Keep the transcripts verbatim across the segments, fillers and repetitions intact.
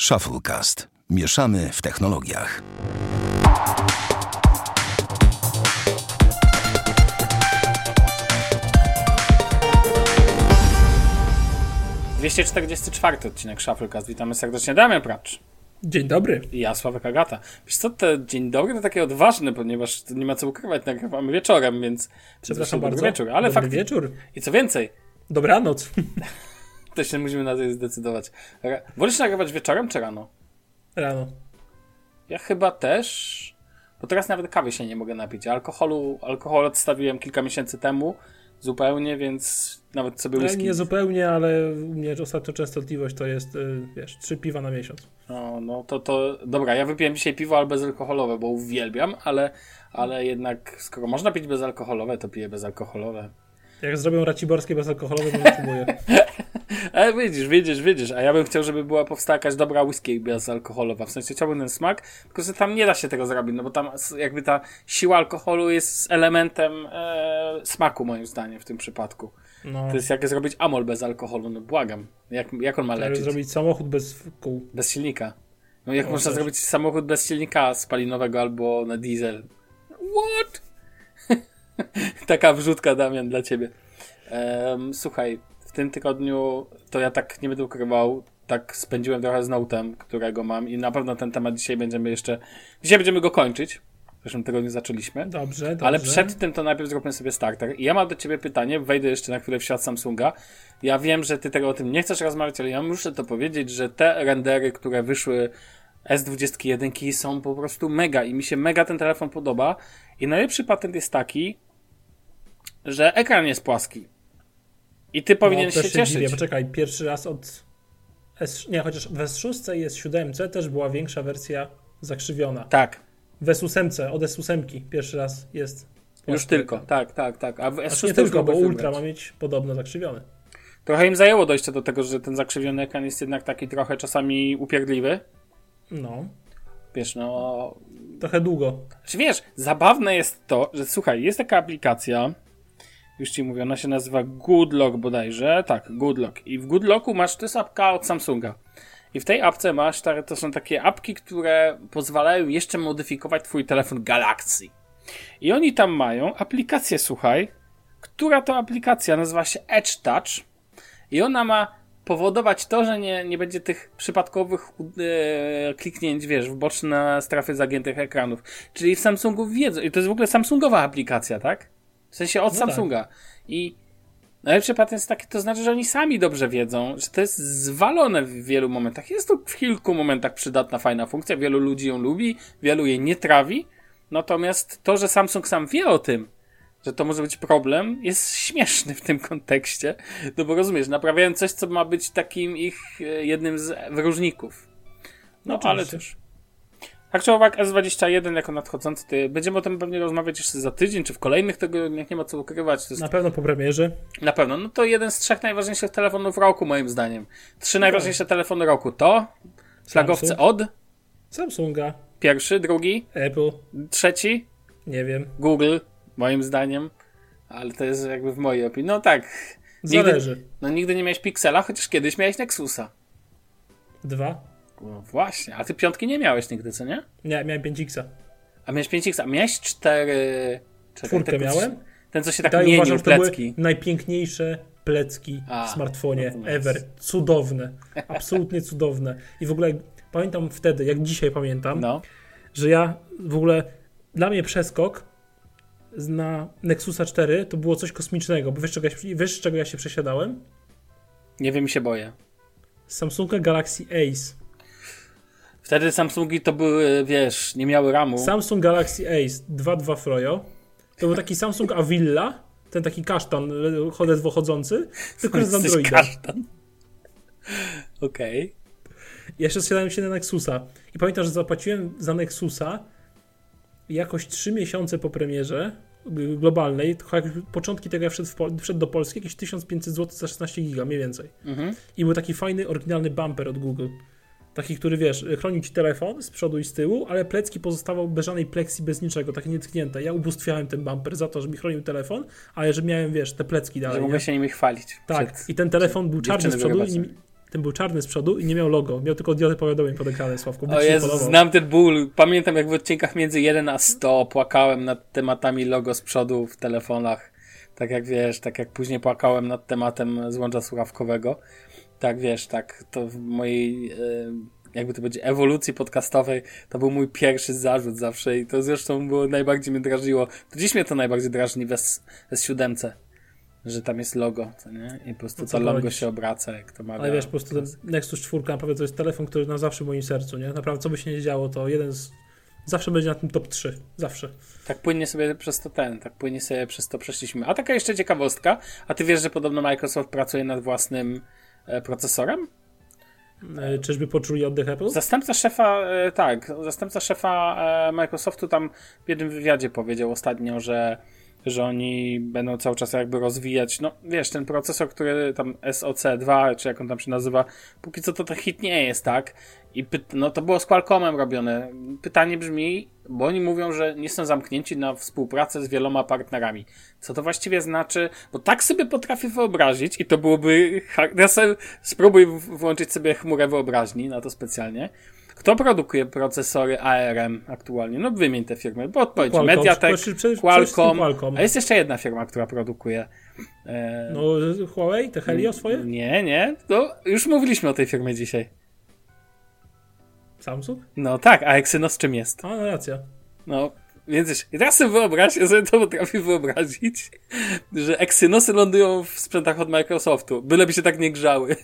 ShuffleCast. Mieszamy w technologiach. dwieście czterdziesty czwarty odcinek ShuffleCast. Witamy serdecznie. Damian Pracz. Dzień dobry. I ja, Sławek Agata. Wiesz co, to dzień dobry to takie odważne, ponieważ to nie ma co ukrywać, nagrywamy wieczorem, więc... Przepraszam bardzo. Dobry wieczór. Ale dobry wieczór. I co więcej... Dobranoc. To się musimy na to zdecydować. Wolisz nagrywać wieczorem czy rano? Rano. Ja chyba też, bo teraz nawet kawy się nie mogę napić. Alkoholu, alkohol odstawiłem kilka miesięcy temu zupełnie, więc nawet sobie whisky... Nie zupełnie, ale u mnie ostatnio częstotliwość to jest, wiesz, trzy piwa na miesiąc. No, no to, to dobra, ja wypiłem dzisiaj piwo, ale bezalkoholowe, bo uwielbiam, ale, ale jednak skoro można pić bezalkoholowe, to piję bezalkoholowe. Jak zrobią raciborskie bezalkoholowe, to spróbuję. Ale widzisz, widzisz, widzisz. A ja bym chciał, żeby była powstała jakaś dobra whisky bezalkoholowa. W sensie chciałbym ten smak, tylko że tam nie da się tego zrobić, no bo tam jakby ta siła alkoholu jest elementem e, smaku, moim zdaniem, w tym przypadku. No. To jest jak zrobić amol bez alkoholu, no błagam. Jak, jak on ma leczyć? Jak zrobić samochód bez kół. Bez silnika. No jak no, można też zrobić samochód bez silnika spalinowego albo na diesel? What? Taka wrzutka, Damian, dla ciebie. Um, słuchaj, w tym tygodniu to ja tak nie będę ukrywał, tak spędziłem trochę z Note'em, którego mam i na pewno ten temat dzisiaj będziemy jeszcze... Dzisiaj będziemy go kończyć. W zeszłym tygodniu zaczęliśmy. Dobrze, dobrze. Ale przed tym to najpierw zróbmy sobie starter. I ja mam do ciebie pytanie, wejdę jeszcze na chwilę w świat Samsunga. Ja wiem, że ty tego o tym nie chcesz rozmawiać, ale ja muszę to powiedzieć, że te rendery, które wyszły S dwadzieścia jeden są po prostu mega i mi się mega ten telefon podoba. I najlepszy patent jest taki, że ekran jest płaski. I ty powinieneś no, się, się cieszyć. Dziwię. Poczekaj, pierwszy raz od... S... Nie, chociaż w S sześć i S siedem też była większa wersja zakrzywiona. Tak. W S osiem, od S osiem pierwszy raz jest płaski. Już tylko, tak, tak, tak. A w S sześć znaczy nie tylko, bo wybrać. Ultra ma mieć podobno zakrzywiony. Trochę im zajęło dojście do tego, że ten zakrzywiony ekran jest jednak taki trochę czasami upierdliwy. No. Wiesz, no... Trochę długo. Czy wiesz, zabawne jest to, że słuchaj, jest taka aplikacja, już ci mówię, ona się nazywa Goodlock bodajże, tak, Goodlock. I w Goodlocku masz, to jest apka od Samsunga. I w tej apce masz, to są takie apki, które pozwalają jeszcze modyfikować twój telefon Galaxy. I oni tam mają aplikację, słuchaj, która to aplikacja nazywa się Edge Touch i ona ma powodować to, że nie, nie będzie tych przypadkowych yy, kliknięć, wiesz, w boczne strefy zagiętych ekranów. Czyli w Samsungu wiedzą, i to jest w ogóle Samsungowa aplikacja, tak? W sensie od no Samsunga. Tak. I najlepszy patent jest taki, to znaczy, że oni sami dobrze wiedzą, że to jest zwalone w wielu momentach. Jest to w kilku momentach przydatna, fajna funkcja, wielu ludzi ją lubi, wielu jej nie trawi, natomiast to, że Samsung sam wie o tym, że to może być problem, jest śmieszny w tym kontekście, no bo rozumiesz, naprawiają coś, co ma być takim ich jednym z wyróżników. No, no ale też. Tak czy owak, S dwadzieścia jeden jako nadchodzący, ty, będziemy o tym pewnie rozmawiać jeszcze za tydzień, czy w kolejnych tygodniach, nie ma co ukrywać. To jest... Na pewno po premierze. Na pewno, no to jeden z trzech najważniejszych telefonów roku, moim zdaniem. Trzy no. najważniejsze telefony roku to flagowce Samsung. Od? Samsunga. Pierwszy, drugi? Apple. Trzeci? Nie wiem. Google. Moim zdaniem, ale to jest jakby w mojej opinii. No tak. Zależy. Nigdy, no nigdy nie miałeś Pixela, chociaż kiedyś miałeś Nexusa. Dwa. No właśnie, a ty piątki nie miałeś nigdy, co nie? Nie, miałem pięć X. A miałeś pięć X, a miałeś cztery... Czwórkę ten, miałem. Ten, co się tak mienił, uważam, plecki. To były najpiękniejsze plecki a, w smartfonie ever. Cudowne. Absolutnie cudowne. I w ogóle pamiętam wtedy, jak dzisiaj pamiętam, no. że ja w ogóle, dla mnie przeskok na Nexusa cztery to było coś kosmicznego, bo wiesz czego, ja, wiesz czego ja się przesiadałem? Nie wiem, się boję. Samsunga Galaxy Ace. Wtedy Samsungi to były, wiesz, nie miały ramu. Samsung Galaxy Ace dwa dwa Froyo. To był taki Samsung Avilla, ten taki kasztan ledwo chodzący, tylko z Androida. Kasztan. Okej. Okay. Ja jeszcze zsiadałem się na Nexusa i pamiętam, że zapłaciłem za Nexusa jakoś trzy miesiące po premierze globalnej, początki tego ja wszedł, w, wszedł do Polski, jakieś tysiąc pięćset złotych za szesnaście giga, mniej więcej. Mhm. I był taki fajny, oryginalny bumper od Google. Taki, który wiesz, chronił ci telefon z przodu i z tyłu, ale plecki pozostawał bez żadnej pleksji, bez niczego, takie nietknięte. Ja ubóstwiałem ten bumper za to, że mi chronił telefon, ale że miałem, wiesz, te plecki dalej. Że mogę się nimi chwalić. Tak. I ten telefon był czarny z przodu i, ten był czarny z przodu i nie miał logo. Miał tylko diodę powiadomień pod ekranem, Sławku. O Jezu, znam ten ból. Pamiętam, jak w odcinkach między jeden a sto płakałem nad tematami logo z przodu w telefonach. Tak jak wiesz, tak jak później płakałem nad tematem złącza słuchawkowego. Tak wiesz, tak to w mojej... Yy... jakby to będzie ewolucji podcastowej, to był mój pierwszy zarzut zawsze i to zresztą było najbardziej mnie drażniło. To dziś mnie to najbardziej drażni w S siedem, że tam jest logo, co nie? I po prostu no to logo robisz? Się obraca, jak to ma. Ale wiesz, po prostu ten Nexus cztery naprawdę to jest telefon, który na zawsze w moim sercu, nie? Naprawdę, co by się nie działo, to jeden z... zawsze będzie na tym top trzy. Zawsze. Tak płynnie sobie przez to ten, tak płynnie sobie przez to przeszliśmy. A taka jeszcze ciekawostka, a ty wiesz, że podobno Microsoft pracuje nad własnym e, procesorem? Czyżby poczuli oddech Apple? Zastępca szefa, tak, zastępca szefa Microsoftu tam w jednym wywiadzie powiedział ostatnio, że, że oni będą cały czas jakby rozwijać, no wiesz, ten procesor, który tam S O C dwa, czy jak on tam się nazywa, póki co to, to hit nie jest, tak? I pyt- no to było z Qualcommem robione. Pytanie brzmi, bo oni mówią, że nie są zamknięci na współpracę z wieloma partnerami. Co to właściwie znaczy? Bo tak sobie potrafię wyobrazić i to byłoby... Ja sobie spróbuj włączyć sobie chmurę wyobraźni na to specjalnie. Kto produkuje procesory A R M aktualnie? No wymień te firmy, bo odpowiedź Qualcomm, Mediatek, Qualcomm, Qualcomm, a jest jeszcze jedna firma, która produkuje. E... No Huawei, te Helio swoje? Nie, nie, to już mówiliśmy o tej firmie dzisiaj. Samsung? No tak, a Exynos czym jest? A, no racja. No, więc i teraz sobie wyobraź, ja sobie to potrafię wyobrazić, że Exynosy lądują w sprzętach od Microsoftu, byleby się tak nie grzały.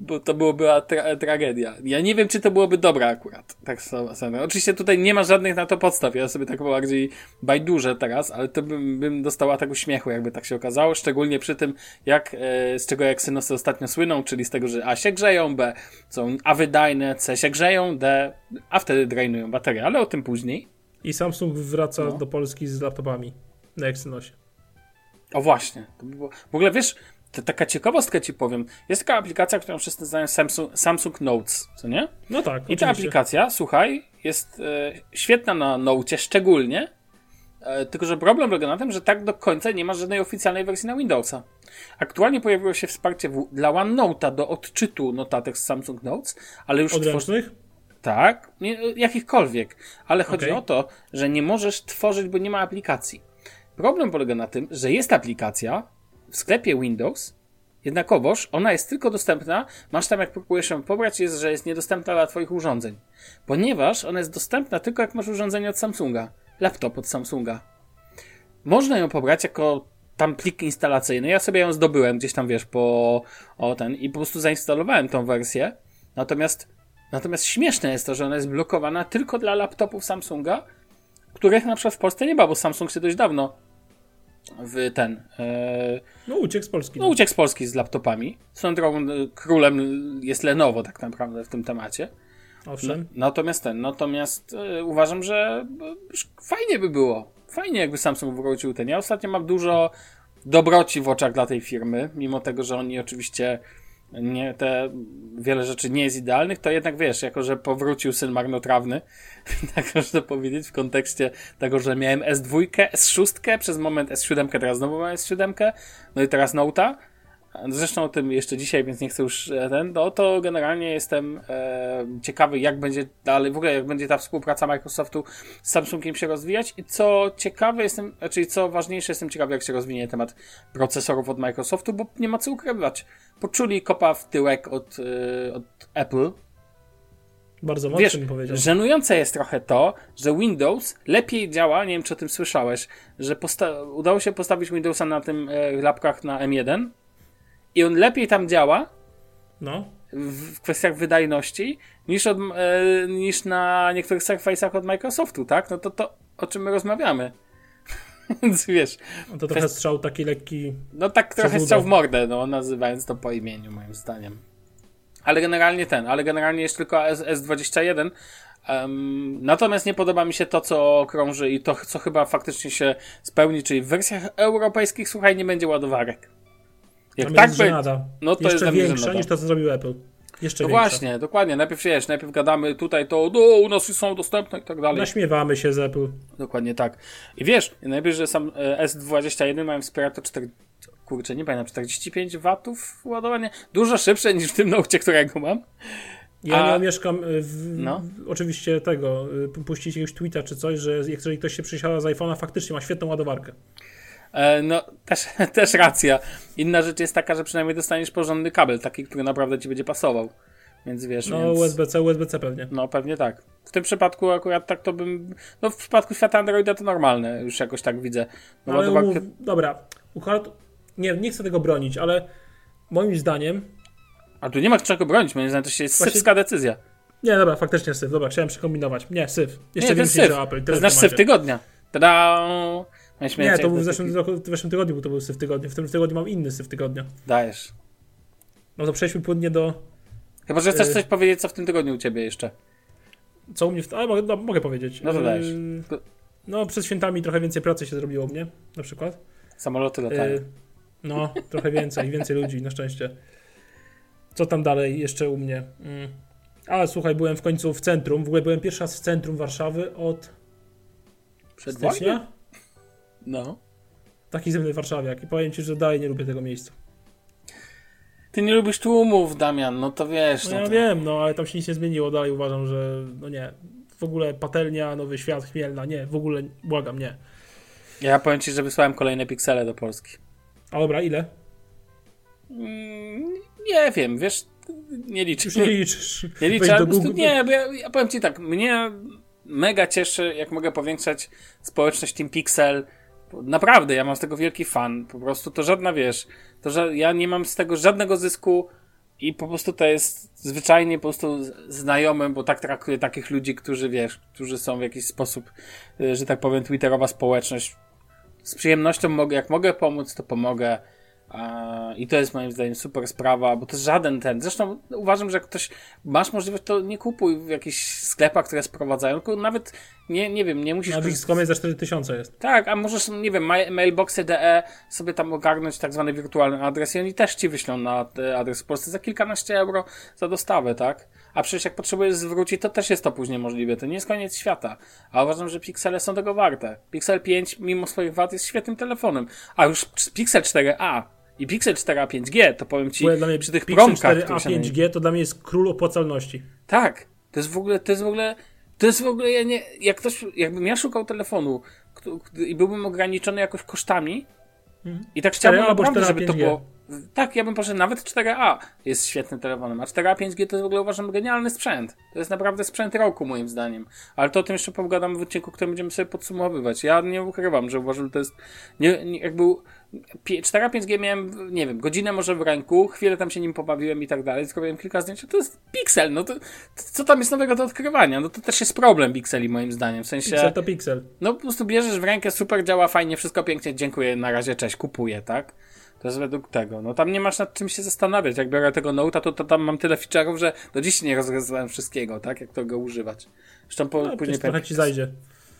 Bo to byłoby tra- tragedia. Ja nie wiem, czy to byłoby dobre akurat. Tak samo. Oczywiście tutaj nie ma żadnych na to podstaw. Ja sobie tak bardziej bajdurze teraz, ale to bym, bym dostał ataku śmiechu, jakby tak się okazało. Szczególnie przy tym, jak e, z czego Exynosy ostatnio słyną, czyli z tego, że A się grzeją, B są A wydajne, C się grzeją, D, a wtedy drainują baterię, ale o tym później. I Samsung wraca no. do Polski z laptopami na Exynosie. O właśnie. To by było... W ogóle wiesz... To taka ciekawostka ci powiem. Jest taka aplikacja, którą wszyscy znają, Samsung, Samsung Notes, co nie? No tak. I oczywiście. Ta aplikacja, słuchaj, jest e, świetna na Note'cie szczególnie, e, tylko że problem polega na tym, że tak do końca nie ma żadnej oficjalnej wersji na Windowsa. Aktualnie pojawiło się wsparcie w, dla OneNote'a do odczytu notatek z Samsung Notes, ale już... Odręcznych? Twor- tak, nie, jakichkolwiek. Ale chodzi okay. o to, że nie możesz tworzyć, bo nie ma aplikacji. Problem polega na tym, że jest aplikacja w sklepie Windows, jednakowoż ona jest tylko dostępna, masz tam jak próbujesz ją pobrać, jest, że jest niedostępna dla twoich urządzeń. Ponieważ ona jest dostępna tylko jak masz urządzenie od Samsunga, laptop od Samsunga. Można ją pobrać jako tam plik instalacyjny, ja sobie ją zdobyłem gdzieś tam, wiesz, po o ten i po prostu zainstalowałem tą wersję. Natomiast, natomiast śmieszne jest to, że ona jest blokowana tylko dla laptopów Samsunga, których na przykład w Polsce nie ma, bo Samsung się dość dawno w ten... E... No uciekł z Polski. No uciekł z Polski z laptopami. Swoją drogą królem jest Lenovo tak naprawdę w tym temacie. Owszem. No, natomiast ten, natomiast e, uważam, że fajnie by było. Fajnie jakby Samsung wrócił ten. Ja ostatnio mam dużo dobroci w oczach dla tej firmy, mimo tego, że oni oczywiście nie, te wiele rzeczy nie jest idealnych, to jednak wiesz, jako że powrócił syn marnotrawny, tak można powiedzieć, w kontekście tego, że miałem S dwa, S sześć, przez moment S siedem, teraz znowu mam S siedem, no i teraz Note'a, zresztą o tym jeszcze dzisiaj, więc nie chcę już ten, no to generalnie jestem e, ciekawy, jak będzie dalej, w ogóle jak będzie ta współpraca Microsoftu z Samsungiem się rozwijać i co ciekawe jestem, czyli co ważniejsze, jestem ciekawy, jak się rozwinie temat procesorów od Microsoftu, bo nie ma co ukrywać. Poczuli kopa w tyłek od, yy, od Apple. Bardzo mocno mi powiedział. Żenujące jest trochę to, że Windows lepiej działa, nie wiem czy o tym słyszałeś, że posta- udało się postawić Windowsa na tym yy, lapkach na M jeden i on lepiej tam działa no. w, w kwestiach wydajności niż, od, yy, niż na niektórych surface'ach od Microsoftu, tak? No to to, o czym my rozmawiamy. Więc wiesz... No to trochę kwest... strzał taki lekki... No tak trochę strzał w mordę, no nazywając to po imieniu moim zdaniem. Ale generalnie ten, ale generalnie jest tylko S dwadzieścia jeden. Um, natomiast nie podoba mi się to, co krąży i to, co chyba faktycznie się spełni, czyli w wersjach europejskich, słuchaj, nie będzie ładowarek. Jak to tak będzie... Żenada. No to jeszcze jest większa żenada. Niż to, co zrobił Apple. Jeszcze no większa. Właśnie, dokładnie. Najpierw się jesz, najpierw gadamy tutaj to, no u nas są dostępne i tak dalej. Naśmiewamy się z Apple. Dokładnie tak. I wiesz, najpierw, że sam S dwadzieścia jeden mają wspierać to cztery, kurczę, nie pamiętam, czterdzieści pięć watów ładowanie, dużo szybsze niż w tym Nocie, którego mam. Ja nie omieszkam w, no. oczywiście tego, puścić jakiegoś tweeta czy coś, że jeżeli ktoś się przesiada z iPhone'a, faktycznie ma świetną ładowarkę. E, no, też, też racja. Inna rzecz jest taka, że przynajmniej dostaniesz porządny kabel, taki, który naprawdę ci będzie pasował. Więc wiesz, no więc... U S B C, U S B C pewnie. No pewnie tak. W tym przypadku akurat tak to bym... No w przypadku świata Androida to normalne, już jakoś tak widzę. No, ale ładowarkę... mów... Dobra, nie, nie chcę tego bronić, ale moim zdaniem... A tu nie ma czego bronić, moim zdaniem to się jest Właśnie... syfska decyzja. Nie, dobra, faktycznie syf, dobra, chciałem przekombinować. Nie, syf. Jeszcze nie, więcej syf. Apple. To znasz syf tygodnia. Tada! Nie, to był w zeszłym, w zeszłym tygodniu, to był syf tygodnia. W tym tygodniu mam inny syf tygodnia. Dajesz. No to przejdźmy płynnie do... Chyba, że chcesz coś powiedzieć, co w tym tygodniu u ciebie jeszcze. Co u mnie w tym... Ale mogę, no, mogę powiedzieć. No to dajesz. No przed świętami trochę więcej pracy się zrobiło u mnie, na przykład. Samoloty latają. No, trochę więcej, więcej ludzi, na szczęście. Co tam dalej jeszcze u mnie? Mm. Ale słuchaj, byłem w końcu w centrum. W ogóle byłem pierwszy raz w centrum Warszawy od... Przed stycznia? No. Taki ze mnie warszawiak. I powiem ci, że dalej nie lubię tego miejsca. Ty nie lubisz tłumów, Damian, no to wiesz. No, no ja to... wiem, no ale tam się nic nie zmieniło. Dalej uważam, że no nie. W ogóle patelnia, nowy świat, Chmielna, nie. W ogóle, błagam, nie. Ja powiem ci, że wysłałem kolejne piksele do Polski. A dobra, ile? Mm... Nie wiem, wiesz, nie liczę. Już nie liczysz. Nie liczę, ale Google... nie, bo ja, ja powiem ci tak, mnie mega cieszy, jak mogę powiększać społeczność Team Pixel. Naprawdę, ja mam z tego wielki fan. Po prostu to żadna, wiesz, to ża- ja nie mam z tego żadnego zysku i po prostu to jest zwyczajnie po prostu znajomym, bo tak traktuję takich ludzi, którzy, wiesz, którzy są w jakiś sposób, że tak powiem, twitterowa społeczność. Z przyjemnością mogę, jak mogę pomóc, to pomogę. I to jest moim zdaniem super sprawa, bo to jest żaden ten, zresztą uważam, że jak ktoś masz możliwość, to nie kupuj w jakichś sklepach, które sprowadzają, tylko nawet nie, nie wiem, nie musisz... Na Wix kropka com za cztery tysiące jest. Tak, a możesz, nie wiem, mailboxy kropka de sobie tam ogarnąć tak zwany wirtualny adres i oni też ci wyślą na adres w Polsce za kilkanaście euro za dostawę, tak? A przecież jak potrzebujesz zwrócić, to też jest to później możliwe, to nie jest koniec świata. A uważam, że piksele są tego warte. Pixel pięć mimo swoich wad jest świetnym telefonem, a już Pixel cztery a i Pixel cztery a pięć G, to powiem ci, dla mnie przy tych Pixel promkach... Pixel cztery a pięć G to dla mnie jest król opłacalności. Tak, to jest w ogóle, to jest w ogóle, to jest w ogóle, ja nie, jak ktoś, jakbym ja szukał telefonu i byłbym ograniczony jakoś kosztami mhm. i tak chciałbym naprawdę, żeby to było... Tak, ja bym poszedł, nawet cztery a jest świetnym telefonem, a cztery a pięć G to w ogóle uważam genialny sprzęt. To jest naprawdę sprzęt roku moim zdaniem, ale to o tym jeszcze pogadam w odcinku, który będziemy sobie podsumowywać. Ja nie ukrywam, że uważam, że to jest nie, nie, jakby cztery a pięć G miałem, nie wiem, godzinę może w ręku, chwilę tam się nim pobawiłem i tak dalej, zrobiłem kilka zdjęć, to jest Pixel, no to, to co tam jest nowego do odkrywania? No to też jest problem Pixeli moim zdaniem, w sensie... Pixel to Pixel. No po prostu bierzesz w rękę, super, działa fajnie, wszystko pięknie, dziękuję, na razie, cześć, kupuję, tak? To jest według tego. No tam nie masz nad czym się zastanawiać. Jak biorę tego Note'a, to, to tam mam tyle feature'ów, że do dziś nie rozwiązałem wszystkiego, tak? Jak to go używać. Zresztą po, no, później... Pewnie... ci zajdzie.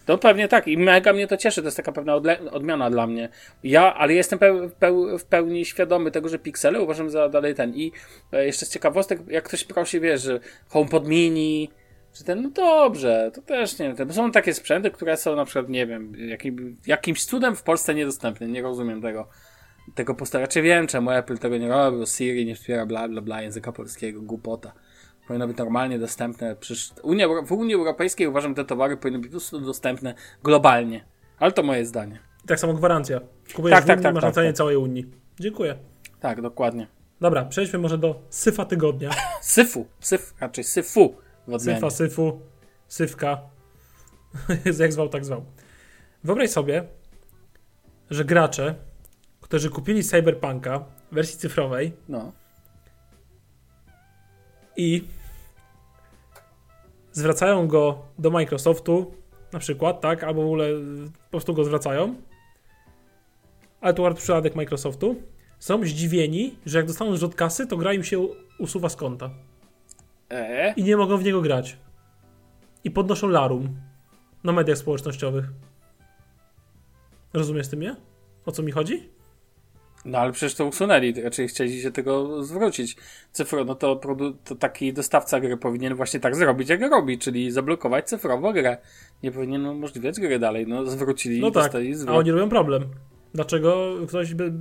No pewnie tak. I mega mnie to cieszy. To jest taka pewna odle- odmiana dla mnie. Ja, ale jestem peł- peł- w pełni świadomy tego, że piksele uważam za dalej ten. I jeszcze z ciekawostek, jak ktoś prosi, wiesz, że HomePod Mini... Czy ten, no dobrze, to też nie wiem. Są takie sprzęty, które są na przykład, nie wiem, jakim, jakimś cudem w Polsce niedostępne. Nie rozumiem tego. Tego postara, czy wiem, czemu Apple tego nie robi, bo Siri nie wspiera bla bla bla języka polskiego, głupota. Powinno być normalnie dostępne, przecież Unia, w Unii Europejskiej uważam, że te towary powinny być dostępne globalnie, ale to moje zdanie. Tak samo gwarancja. Kupujesz tak, w Unii, tak, tak, masz tak, na cenie tak. Całej Unii. Dziękuję. Tak, dokładnie. Dobra, przejdźmy może do syfa tygodnia. syfu, syf, raczej syfu w odmianie. Syfa, syfu, syfka. Jak zwał, tak zwał. Wyobraź sobie, że gracze... którzy kupili Cyberpunka w wersji cyfrowej no. i zwracają go do Microsoftu na przykład, tak, albo w ogóle po prostu go zwracają, ale to przypadek Microsoftu, są zdziwieni, że jak dostaną rzut kasy, to gra im się usuwa z konta eee? i nie mogą w niego grać i podnoszą larum na mediach społecznościowych. Rozumiesz ty mnie? O co mi chodzi? No ale przecież to usunęli, raczej chcieli się tego zwrócić. Cyfro, no to, to taki dostawca gry powinien właśnie tak zrobić, jak robi, czyli zablokować cyfrowo grę. Nie powinien umożliwiać gry dalej, no zwrócili no i tak. Dostali zwrot. A oni robią problem. Dlaczego ktoś by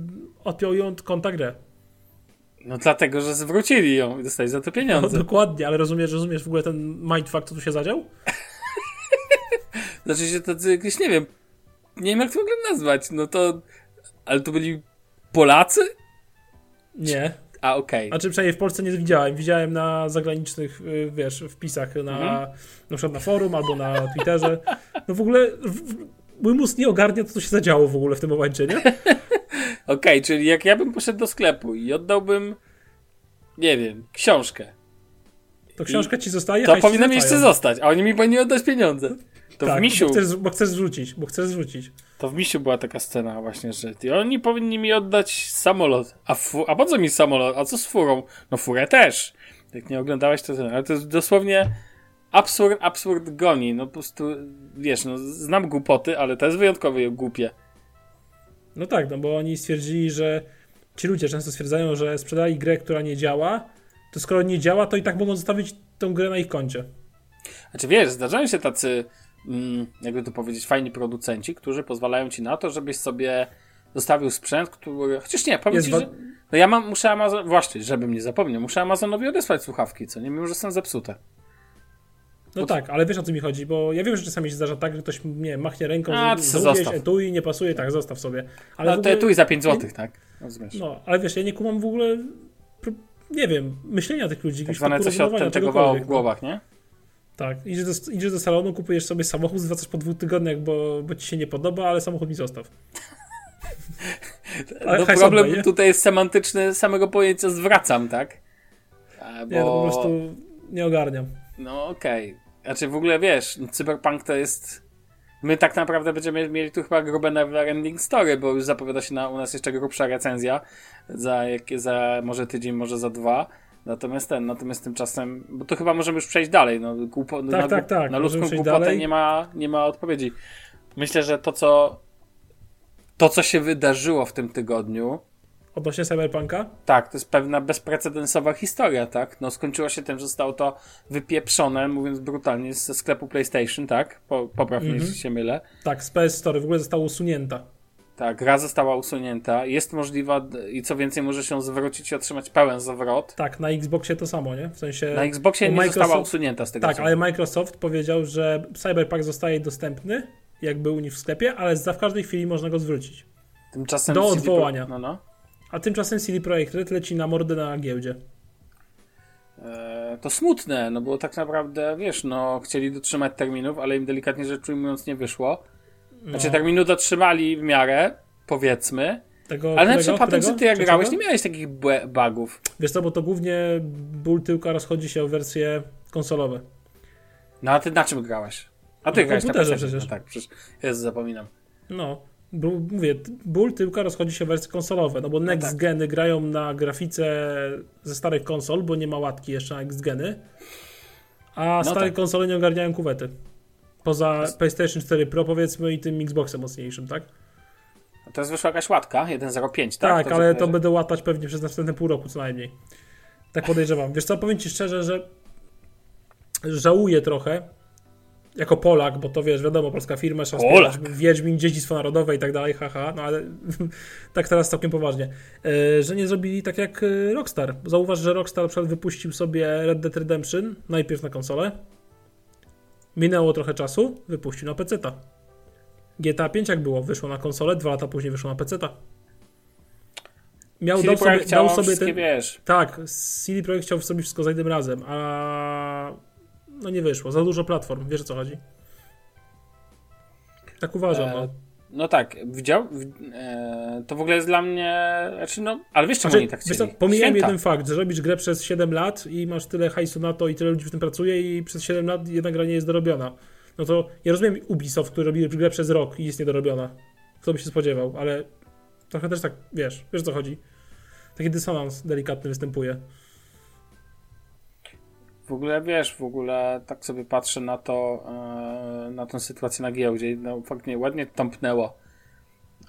odpiął ją od konta grę? No dlatego, że zwrócili ją i dostali za to pieniądze. No, dokładnie, ale rozumiesz, rozumiesz w ogóle ten mindfuck, co tu się zadział? Znaczy się to jakieś, nie wiem, nie wiem jak to w ogóle nazwać, no to, ale to byli Polacy? Nie. A okej. Okay. Znaczy przynajmniej w Polsce nie widziałem, widziałem na zagranicznych, wiesz, wpisach, na, mhm. na przykład na forum albo na Twitterze, no w ogóle w, mój mózg nie ogarnia, co się zadziało w ogóle w tym momencie, nie? Okej, okay, czyli jak ja bym poszedł do sklepu i oddałbym, nie wiem, książkę. To książka I ci zostaje? To powinna mi jeszcze zostać, a oni mi powinni oddać pieniądze. To tak, w Misiu... Bo chcesz, bo chcesz zrzucić, bo chcesz zrzucić. To w Misiu była taka scena właśnie, że ty, oni powinni mi oddać samolot. A, fu, a po co mi samolot? A co z furą? No furę też. Jak nie oglądałeś to... Ale to jest dosłownie absurd, absurd goni. No po prostu, wiesz, no znam głupoty, ale to jest wyjątkowo głupie. No tak, no bo oni stwierdzili, że ci ludzie często stwierdzają, że sprzedali grę, która nie działa, to skoro nie działa, to i tak mogą zostawić tę grę na ich koncie. Znaczy wiesz, zdarzają się tacy, mm, jakby to powiedzieć, fajni producenci, którzy pozwalają ci na to, żebyś sobie zostawił sprzęt, który... Chociaż nie, powiem ci, wa- że... No ja mam, muszę Amazon... Właśnie, żebym nie zapomniał, muszę Amazonowi odesłać słuchawki, co nie, mimo że są zepsute. No Pod... tak, ale wiesz o co mi chodzi, bo ja wiem, że czasami się zdarza tak, że ktoś, nie wiem, machnie ręką, zrób etui, nie pasuje, tak, zostaw sobie. Ale no to ogóle... etui za pięć złotych, nie... tak? Rozumiesz. No, ale wiesz, ja nie kumam w ogóle, nie wiem, myślenia tych ludzi. Tak zwane coś odtętegowało w głowach, nie? Tak, idziesz do, idziesz do salonu, kupujesz sobie samochód, zwracasz po dwóch tygodniach, bo, bo ci się nie podoba, ale samochód mi zostaw. No problem sobie, tutaj jest semantyczny samego pojęcia zwracam, tak? Bo... Nie, no po prostu nie ogarniam. No okej. Okay. Znaczy w ogóle wiesz, Cyberpunk to jest... My tak naprawdę będziemy mieli tu chyba grube never-ending story, bo już zapowiada się na, u nas jeszcze grubsza recenzja za, jak, za może tydzień, może za dwa. Natomiast ten, natomiast tymczasem, bo to chyba możemy już przejść dalej. No, głupo, tak, na, tak, tak. Na ludzką głupotę nie ma, nie ma odpowiedzi. Myślę, że to co, to co się wydarzyło w tym tygodniu... Odnośnie Cyberpunka? Tak, to jest pewna bezprecedensowa historia, tak? No skończyło się tym, że zostało to wypieprzone, mówiąc brutalnie, ze sklepu PlayStation, tak? Po, popraw mnie, mm-hmm. jeśli się mylę. Tak, z P S Store w ogóle została usunięta. Tak, gra została usunięta, jest możliwa i co więcej, może się zwrócić i otrzymać pełen zwrot. Tak, na Xboxie to samo, nie? W sensie... Na Xboxie nie Microsoft... została usunięta z tego. Tak, same. Ale Microsoft powiedział, że Cyberpunk zostaje dostępny, jak był u nich w sklepie, ale za w każdej chwili można go zwrócić. Tymczasem do odwołania. C D... No, no. A tymczasem C D Projekt Red leci na mordę na giełdzie. Eee, to smutne, no bo tak naprawdę, wiesz, no chcieli dotrzymać terminów, ale im delikatnie rzecz ujmując nie wyszło. Znaczy no. Terminu dotrzymali w miarę, powiedzmy. Tego, ale którego, na przykład patent, że ty jak grałeś, nie miałeś takich b- bugów. Wiesz co, bo to głównie ból tyłka rozchodzi się o wersje konsolowe. No a ty na czym grałeś? A ty no, grałeś na P C. Przecież. No, tak, przecież ja zapominam. No. Mówię, ból tyłka rozchodzi się w wersje konsolowe, no bo no next tak. geny grają na grafice ze starych konsol, bo nie ma łatki jeszcze na next geny, a no stare tak. konsole nie ogarniają kuwety. Poza jest... PlayStation cztery Pro powiedzmy i tym Xboxem mocniejszym, tak? A teraz wyszła jakaś łatka, jeden zero pięć, tak? Tak, to ale to będę łatać pewnie przez następne pół roku co najmniej. Tak podejrzewam. Wiesz co, powiem ci szczerze, że żałuję trochę, jako Polak, bo to wiesz, wiadomo, polska firma, Szanowna, Wiedźmin, dziedzictwo narodowe i tak dalej, haha, no ale tak teraz całkiem poważnie, e, że nie zrobili tak jak Rockstar. Zauważ, że Rockstar na przykład wypuścił sobie Red Dead Redemption, najpierw na konsolę, minęło trochę czasu, wypuścił na peceta. G T A pięć jak było, wyszło na konsolę, dwa lata później wyszło na peceta. Miał dał sobie, dał sobie ten... Wiesz. Tak, C D Projekt chciał sobie wszystko za jednym razem, a... No nie wyszło, za dużo platform, wiesz o co chodzi? Tak uważam, e, no. No tak, widział? E, to w ogóle jest dla mnie... Znaczy no, ale wiesz czemu znaczy, oni tak chcieli? Pomijam jeden fakt, że robisz grę przez siedem lat i masz tyle hajsu na to i tyle ludzi w tym pracuje i przez siedem lat jedna gra nie jest dorobiona. No to ja rozumiem Ubisoft, który robił grę przez rok i jest niedorobiona. Kto by się spodziewał, ale trochę też tak, wiesz, wiesz o co chodzi? Taki dysonans delikatny występuje. W ogóle wiesz, w ogóle tak sobie patrzę na to, na tą sytuację na giełdzie. No faktycznie ładnie tąpnęło.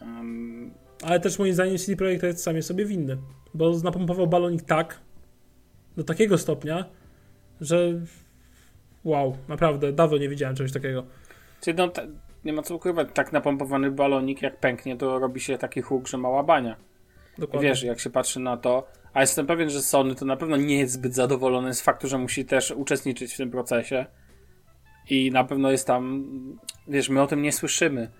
Um. Ale też moim zdaniem C D Projekt jest sam sobie winny, bo napompował balonik tak, do takiego stopnia, że wow, naprawdę dawno nie widziałem czegoś takiego. Czyli no, nie ma co ukrywać, tak napompowany balonik jak pęknie, to robi się taki huk, że ma łabania. Dokładnie. Wiesz, jak się patrzy na to, a jestem pewien, że Sony to na pewno nie jest zbyt zadowolony z faktu, że musi też uczestniczyć w tym procesie i na pewno jest tam, wiesz, my o tym nie słyszymy,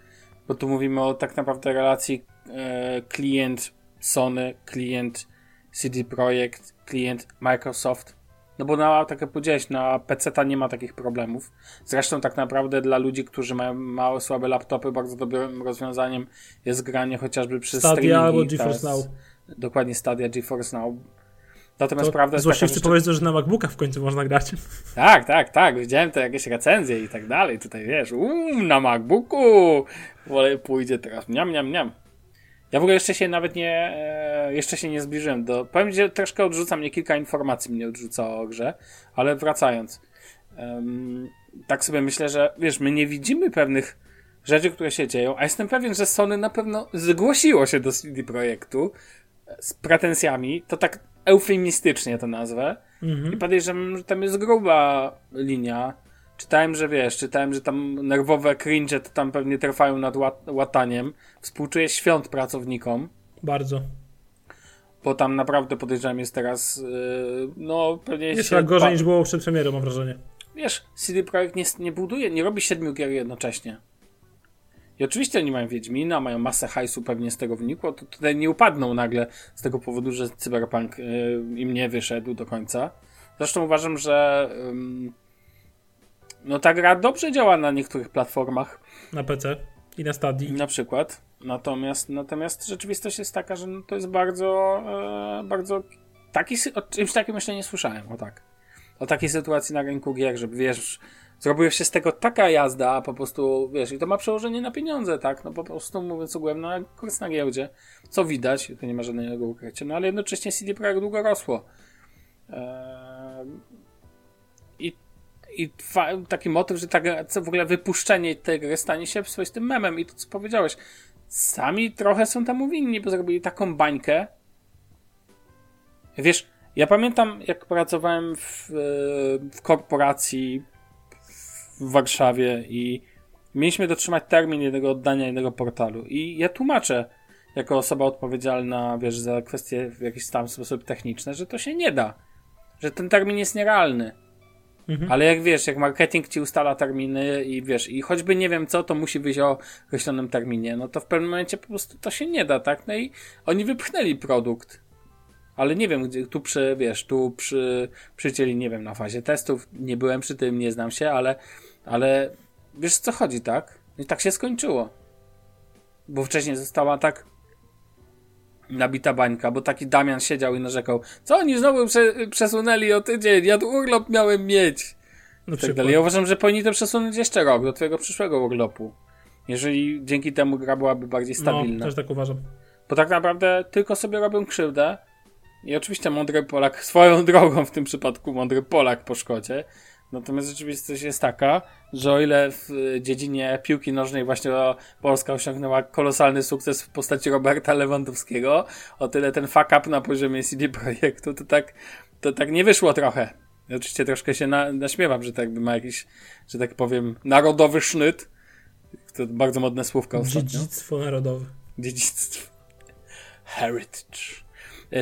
bo tu mówimy o tak naprawdę relacji e, klient Sony, klient C D Projekt, klient Microsoft, no bo na, tak jak powiedziałeś, na peceta nie ma takich problemów. Zresztą tak naprawdę dla ludzi, którzy mają małe, słabe laptopy, bardzo dobrym rozwiązaniem jest granie chociażby przez Stadia streamingi. Stadia albo GeForce Now. Dokładnie, Stadia, GeForce Now. Natomiast to prawda jest taka, że... Złośliwcy powiedzą, że na MacBookach w końcu można grać. Tak, tak, tak. Widziałem te jakieś recenzje i tak dalej. Tutaj wiesz, uuu, na MacBooku pójdzie teraz. Miam, miam, miam. Ja w ogóle jeszcze się nawet nie, jeszcze się nie zbliżyłem do, powiem, że troszkę odrzuca mnie, kilka informacji mnie odrzuca o grze, ale wracając, um, tak sobie myślę, że wiesz, my nie widzimy pewnych rzeczy, które się dzieją, a jestem pewien, że Sony na pewno zgłosiło się do C D Projektu z pretensjami, to tak eufemistycznie to nazwę, mhm. I podejrzewam, że tam jest gruba linia. Czytałem, że wiesz, czytałem, że tam nerwowe cringe to tam pewnie trwają nad łat- łataniem. Współczuję świąt pracownikom. Bardzo. Bo tam naprawdę podejrzewam jest teraz, yy, no pewnie... Jest się... gorzej pa... niż było przed premierą, mam wrażenie. Wiesz, C D Projekt nie, nie buduje, nie robi siedmiu gier jednocześnie. I oczywiście oni mają Wiedźmina, mają masę hajsu, pewnie z tego wynikło, to tutaj nie upadną nagle z tego powodu, że Cyberpunk yy, im nie wyszedł do końca. Zresztą uważam, że... Yy, No ta gra dobrze działa na niektórych platformach. Na P C i na Stadii. Na przykład. Natomiast, natomiast rzeczywistość jest taka, że no to jest bardzo, e, bardzo taki, o czymś takim jeszcze nie słyszałem. O tak. O takiej sytuacji na rynku gier, żeby wiesz, zrobiła się z tego taka jazda, a po prostu wiesz, i to ma przełożenie na pieniądze, tak? No po prostu mówiąc ogółem, na kurs na giełdzie. Co widać, to nie ma żadnego ukrycia. No ale jednocześnie C D Projekt długo rosło. E, I I taki motyw, że tak w ogóle wypuszczenie tej gry stanie się z tym memem i to, co powiedziałeś. Sami trochę są temu winni, bo zrobili taką bańkę. Wiesz, ja pamiętam, jak pracowałem w, w korporacji w Warszawie i mieliśmy dotrzymać termin jednego oddania jednego portalu. I ja tłumaczę, jako osoba odpowiedzialna, wiesz, za kwestie w jakiś tam sposób techniczne, że to się nie da. Że ten termin jest nierealny. Mhm. Ale jak wiesz, jak marketing ci ustala terminy i wiesz, i choćby nie wiem co, to musi wyjść o określonym terminie, no to w pewnym momencie po prostu to się nie da, tak? No i oni wypchnęli produkt, ale nie wiem, gdzie, tu przy, wiesz, tu przy, przycięli, nie wiem, na fazie testów, nie byłem przy tym, nie znam się, ale, ale wiesz, co chodzi, tak? I tak się skończyło, bo wcześniej została tak nabita bańka, bo taki Damian siedział i narzekał, co oni znowu prze- przesunęli o tydzień, ja tu urlop miałem mieć. No tak dalej. Ja uważam, że powinni to przesunąć jeszcze rok, do twojego przyszłego urlopu. Jeżeli dzięki temu gra byłaby bardziej stabilna. No, też tak uważam. Bo tak naprawdę tylko sobie robią krzywdę i oczywiście mądry Polak, swoją drogą w tym przypadku mądry Polak po szkodzie, natomiast rzeczywistość jest taka, że o ile w dziedzinie piłki nożnej właśnie Polska osiągnęła kolosalny sukces w postaci Roberta Lewandowskiego, o tyle ten fuck up na poziomie C D Projektu to tak, to tak nie wyszło trochę. I oczywiście troszkę się na, naśmiewam, że tak ma jakiś, że tak powiem, narodowy sznyt. To bardzo modne słówka ostatnio. Dziedzictwo narodowe. Dziedzictwo. Heritage.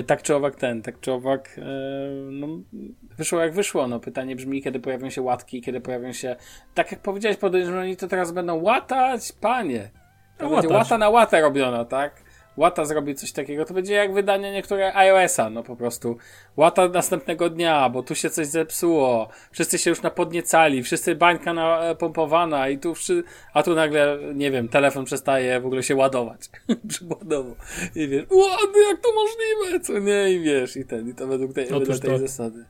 Tak czy owak ten, tak czy owak no, wyszło jak wyszło. No, pytanie brzmi, kiedy pojawią się łatki, kiedy pojawią się... Tak jak powiedziałeś, podejrzewam, oni to teraz będą łatać, panie. To będzie łata na łatę robiona, tak? Łata zrobi coś takiego. To będzie jak wydanie niektóre iOS-a, no po prostu. Łata następnego dnia, bo tu się coś zepsuło. Wszyscy się już napodniecali, wszyscy bańka napompowana i tu wszy... A tu nagle, nie wiem, telefon przestaje w ogóle się ładować. Przykładowo. I wiesz, łady, jak to możliwe? Co nie? I wiesz, i ten, i to według tej, według tej zasady.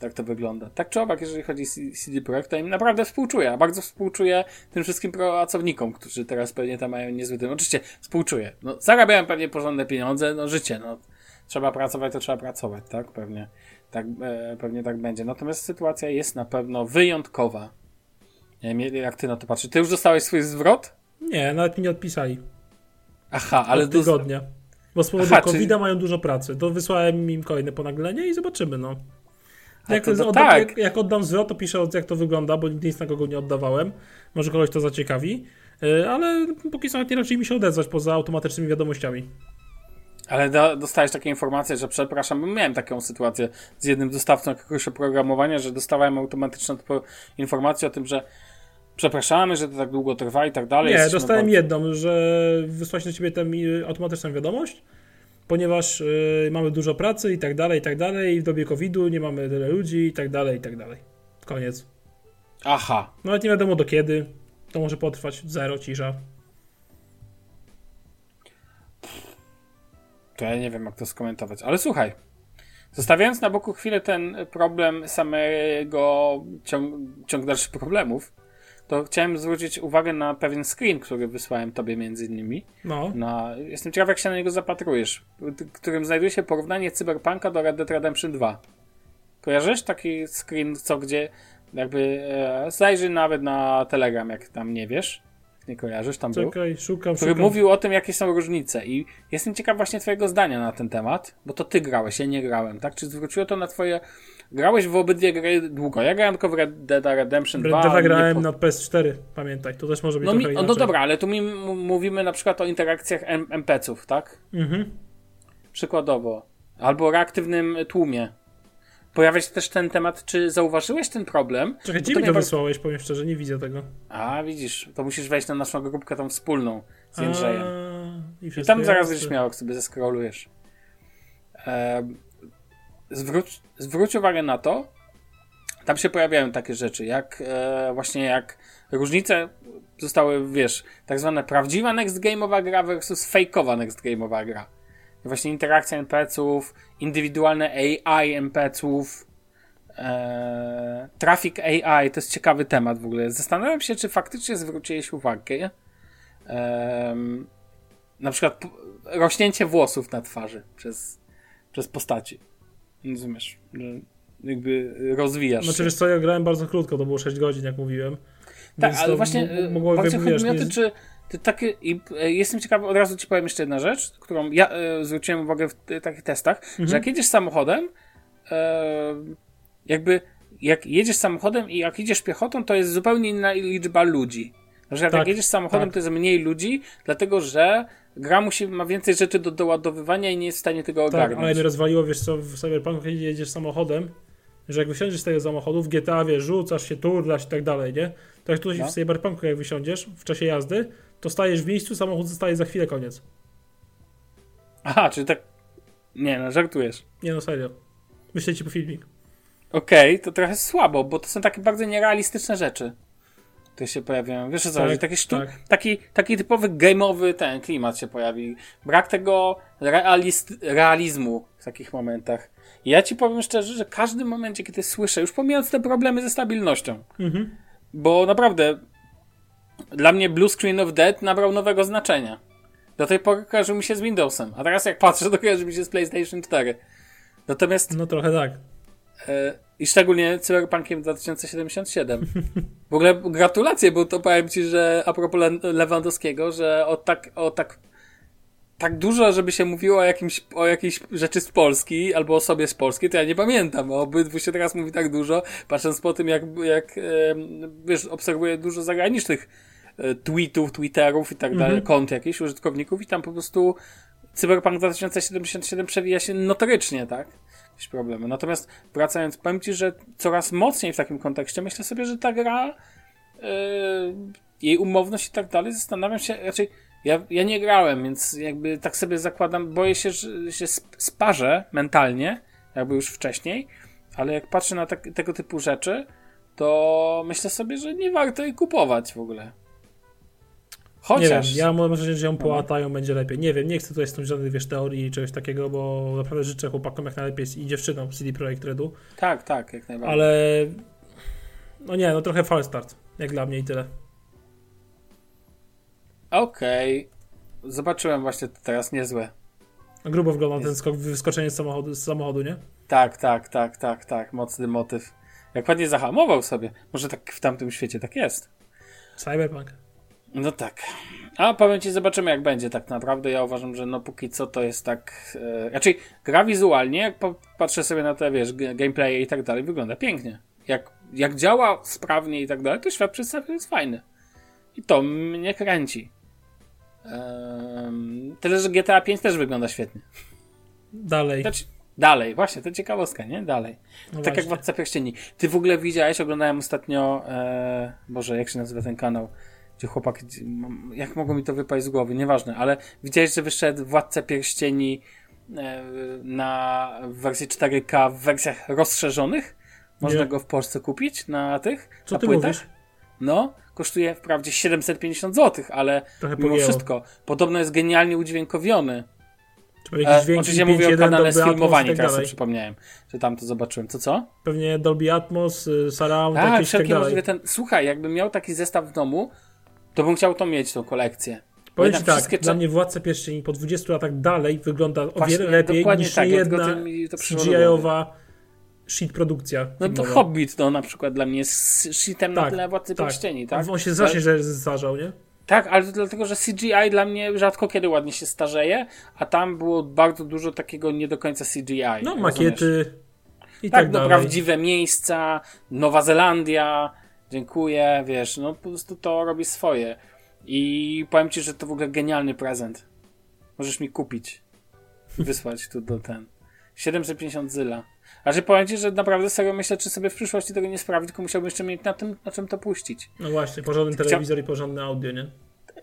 Tak to wygląda. Tak czy owak, jeżeli chodzi o C D Projekt, to im naprawdę współczuję. Bardzo współczuję tym wszystkim pracownikom, którzy teraz pewnie tam mają niezły dym. Oczywiście współczuję. No, zarabiałem pewnie porządne pieniądze, no życie, no. Trzeba pracować, to trzeba pracować, tak? Pewnie tak, e, pewnie tak będzie. Natomiast sytuacja jest na pewno wyjątkowa. Nie wiem, jak ty na to patrzysz. Ty już dostałeś swój zwrot? Nie, nawet mi nie odpisali. Aha, ale... Od tygodnia. Bo z powodu Aha, kowida czyli... mają dużo pracy. To wysłałem im kolejne ponaglenie i zobaczymy, no. Jak, to, to, tak. jak, jak oddam zwrot, to piszę, jak to wygląda, bo nigdy nic na kogo nie oddawałem. Może kogoś to zaciekawi. ale póki co nawet nie raczej mi się odezwać poza automatycznymi wiadomościami. Ale do, dostałeś takie informacje, że przepraszam, miałem taką sytuację z jednym dostawcą jakiegoś oprogramowania, że dostawałem automatyczną informację o tym, że przepraszamy, że to tak długo trwa i tak dalej. Nie, dostałem bardzo... jedną, że wysłać na ciebie tę automatyczną wiadomość, ponieważ yy, mamy dużo pracy i tak dalej, i tak dalej, w dobie kowida nie mamy tyle ludzi i tak dalej, i tak dalej. Koniec. Aha. Nawet nie wiadomo do kiedy, to może potrwać, zero, cisza. To ja nie wiem, jak to skomentować, ale słuchaj, zostawiając na boku chwilę ten problem samego ciąg, ciąg dalszych problemów, to chciałem zwrócić uwagę na pewien screen, który wysłałem tobie między innymi. No. Na, jestem ciekaw, jak się na niego zapatrujesz, w którym znajduje się porównanie Cyberpunka do Red Dead Redemption dwa. Kojarzysz taki screen, co gdzie jakby e, zajrzyj nawet na Telegram, jak tam nie wiesz. Nie kojarzysz, tam Czekaj, był, szukam, który szukam. Mówił o tym, jakie są różnice i jestem ciekaw właśnie twojego zdania na ten temat, bo to ty grałeś, ja nie grałem, tak? Czy zwróciło to na twoje... Grałeś w obydwie gry długo, ja grałem tylko w Red Dead Redemption dwa. Red Dead grałem po... na P S cztery, pamiętaj, to też może być no trochę mi... inaczej. No dobra, ale tu mi m- mówimy na przykład o interakcjach M- em pe ców, tak? Mhm. Przykładowo. Albo o reaktywnym tłumie. Pojawia się też ten temat, czy zauważyłeś ten problem? Czekaj, gdzie mi to wysłałeś, bardzo... powiem szczerze, nie widzę tego. A, widzisz, to musisz wejść na naszą grupkę tą wspólną z Jędrzejem. A, i, I tam zaraz będziesz miał, jak sobie zeskrolujesz. E, zwróć, zwróć uwagę na to, tam się pojawiają takie rzeczy, jak e, właśnie jak różnice zostały, wiesz, tak zwane prawdziwa next game'owa gra versus fejkowa next game'owa gra. Właśnie interakcja em pe ców, indywidualne a i em pe ców, e, traffic a i, to jest ciekawy temat w ogóle. Zastanawiam się, czy faktycznie zwróciłeś uwagę e, na przykład rośnięcie włosów na twarzy przez, przez postaci. Rozumiesz, że jakby rozwijasz się. Znaczy wiesz co, ja grałem bardzo krótko, to było sześć godzin, jak mówiłem. Tak, ale właśnie m- m- bardziej chodzi mi o to, czy ty takie, i, e, jestem ciekawy, od razu ci powiem jeszcze jedna rzecz, którą ja e, zwróciłem uwagę w t- takich testach, mhm. że jak jedziesz samochodem, e, jakby jak jedziesz samochodem i jak idziesz piechotą, to jest zupełnie inna liczba ludzi. Że jak, tak, jak jedziesz samochodem, tak. to jest mniej ludzi, dlatego że gra musi, ma więcej rzeczy do doładowywania i nie jest w stanie tego tak, ogarnąć. Ale mnie rozwaliło, wiesz co, w Cyberpunku, kiedy jedziesz samochodem, że jak wysiądziesz z tego samochodu, w G T A, wiesz, rzucasz się, turlasz i tak dalej, nie? Tak jak tutaj no. w Cyberpunku, jak wysiądziesz w czasie jazdy, to stajesz w miejscu, samochód zostaje za chwilę, koniec. Aha, czyli tak... Nie no, żartujesz. Nie no, serio. Myślę ci po filmik. Okej, okay, to trochę słabo, bo to są takie bardzo nierealistyczne rzeczy, które się pojawiają. Wiesz o co chodzi? Tak, sztu... tak. taki, taki typowy game'owy ten klimat się pojawi. Brak tego realist... realizmu w takich momentach. I ja ci powiem szczerze, że w każdym momencie, kiedy słyszę, już pomijając te problemy ze stabilnością, mhm. bo naprawdę... Dla mnie Blue Screen of Death nabrał nowego znaczenia. Do tej pory kojarzył mi się z Windowsem, a teraz jak patrzę, to kojarzy mi się z PlayStation cztery. Natomiast... No trochę tak. Y, I szczególnie Cyberpunkiem dwa tysiące siedemdziesiąt siedem. W ogóle gratulacje, bo to powiem ci, że a propos Le- Lewandowskiego, że o tak, o tak, tak dużo, żeby się mówiło o jakimś, o jakiejś rzeczy z Polski, albo o sobie z Polski, to ja nie pamiętam. O obydwu się teraz mówi tak dużo, patrząc po tym, jak, jak y, wiesz, obserwuję dużo zagranicznych tweetów, twitterów i tak dalej, mhm. kont jakichś użytkowników i tam po prostu Cyberpunk dwa tysiące siedemdziesiąt siedem przewija się notorycznie, tak? Jakieś problemy. Natomiast wracając, powiem ci, że coraz mocniej w takim kontekście myślę sobie, że ta gra, yy, jej umowność i tak dalej, zastanawiam się, raczej ja, ja nie grałem, więc jakby tak sobie zakładam, boję się, że się sparzę mentalnie, jakby już wcześniej, ale jak patrzę na te, tego typu rzeczy, to myślę sobie, że nie warto jej kupować w ogóle. Chociaż... Nie wiem, ja mam wrażenie, że ją połatają, będzie lepiej. Nie wiem, nie chcę tutaj stąd żadnych, wiesz, teorii i czegoś takiego, bo naprawdę życzę chłopakom jak najlepiej i dziewczynom C D Projekt Redu. Tak, tak, jak najbardziej. Ale no nie, no trochę false start, jak dla mnie i tyle. Okej, okay. Zobaczyłem właśnie teraz, niezłe. Grubo wygląda ten skok, wyskoczenie z samochodu, z samochodu, nie? Tak, tak, tak, tak, tak, mocny motyw. Jak ładnie zahamował sobie, może tak w tamtym świecie tak jest. Cyberpunk. No tak. A powiem ci, zobaczymy jak będzie tak naprawdę. Ja uważam, że no póki co to jest tak... Yy, raczej gra wizualnie, jak patrzę sobie na te, wiesz, gameplaye i tak dalej, wygląda pięknie. Jak, jak działa sprawnie i tak dalej, to świat przedstawia jest fajny. I to mnie kręci. Um, tyle, że G T A pięć też wygląda świetnie. Dalej. Znaczy, dalej, właśnie, to ciekawostka, nie? Dalej. No tak właśnie. Jak Władca Pierścieni. Ty w ogóle widziałeś, oglądałem ostatnio, e, Boże, jak się nazywa ten kanał, gdzie chłopak, jak mogło mi to wypaść z głowy, nieważne, ale widziałeś, że wyszedł Władca Pierścieni e, na wersji cztery K w wersjach rozszerzonych? Można nie. go w Polsce kupić na tych, Co na ty płytach? Mówisz? No, kosztuje wprawdzie siedemset pięćdziesiąt złotych, ale trochę mimo pogięło. Wszystko podobno jest genialnie udźwiękowiony. E, oczywiście mówię o kanale z filmowaniem, tak teraz sobie przypomniałem, że tam to zobaczyłem. Co, co? Pewnie Dolby Atmos, surround, tak, jakieś tak dalej. Ten... Słuchaj, jakbym miał taki zestaw w domu, to bym chciał to mieć, tą kolekcję. Powiem ci tak, wszystkie... dla mnie Władca Pierścieni po dwudziestu latach dalej wygląda o wiele lepiej niż tak, jedna C G I-owa shit produkcja. No filmowa. To Hobbit no, na przykład dla mnie jest shitem tak, na tle Władcy tak. Pierścieni. Tak? On się strasznie ale... zestarzał, nie? Tak, ale to dlatego, że C G I dla mnie rzadko kiedy ładnie się starzeje, a tam było bardzo dużo takiego nie do końca C G I. No makiety i tak, tak dalej. No, prawdziwe miejsca, Nowa Zelandia, dziękuję, wiesz, no po prostu to robi swoje. I powiem ci, że to w ogóle genialny prezent. Możesz mi kupić i wysłać tu do ten. siedemset pięćdziesiąt zyla. A że powiem ci, że naprawdę serio myślę, czy sobie w przyszłości tego nie sprawi, tylko musiałbym jeszcze mieć na tym, na czym to puścić. No właśnie, porządny telewizor Chcia... i porządne audio, nie?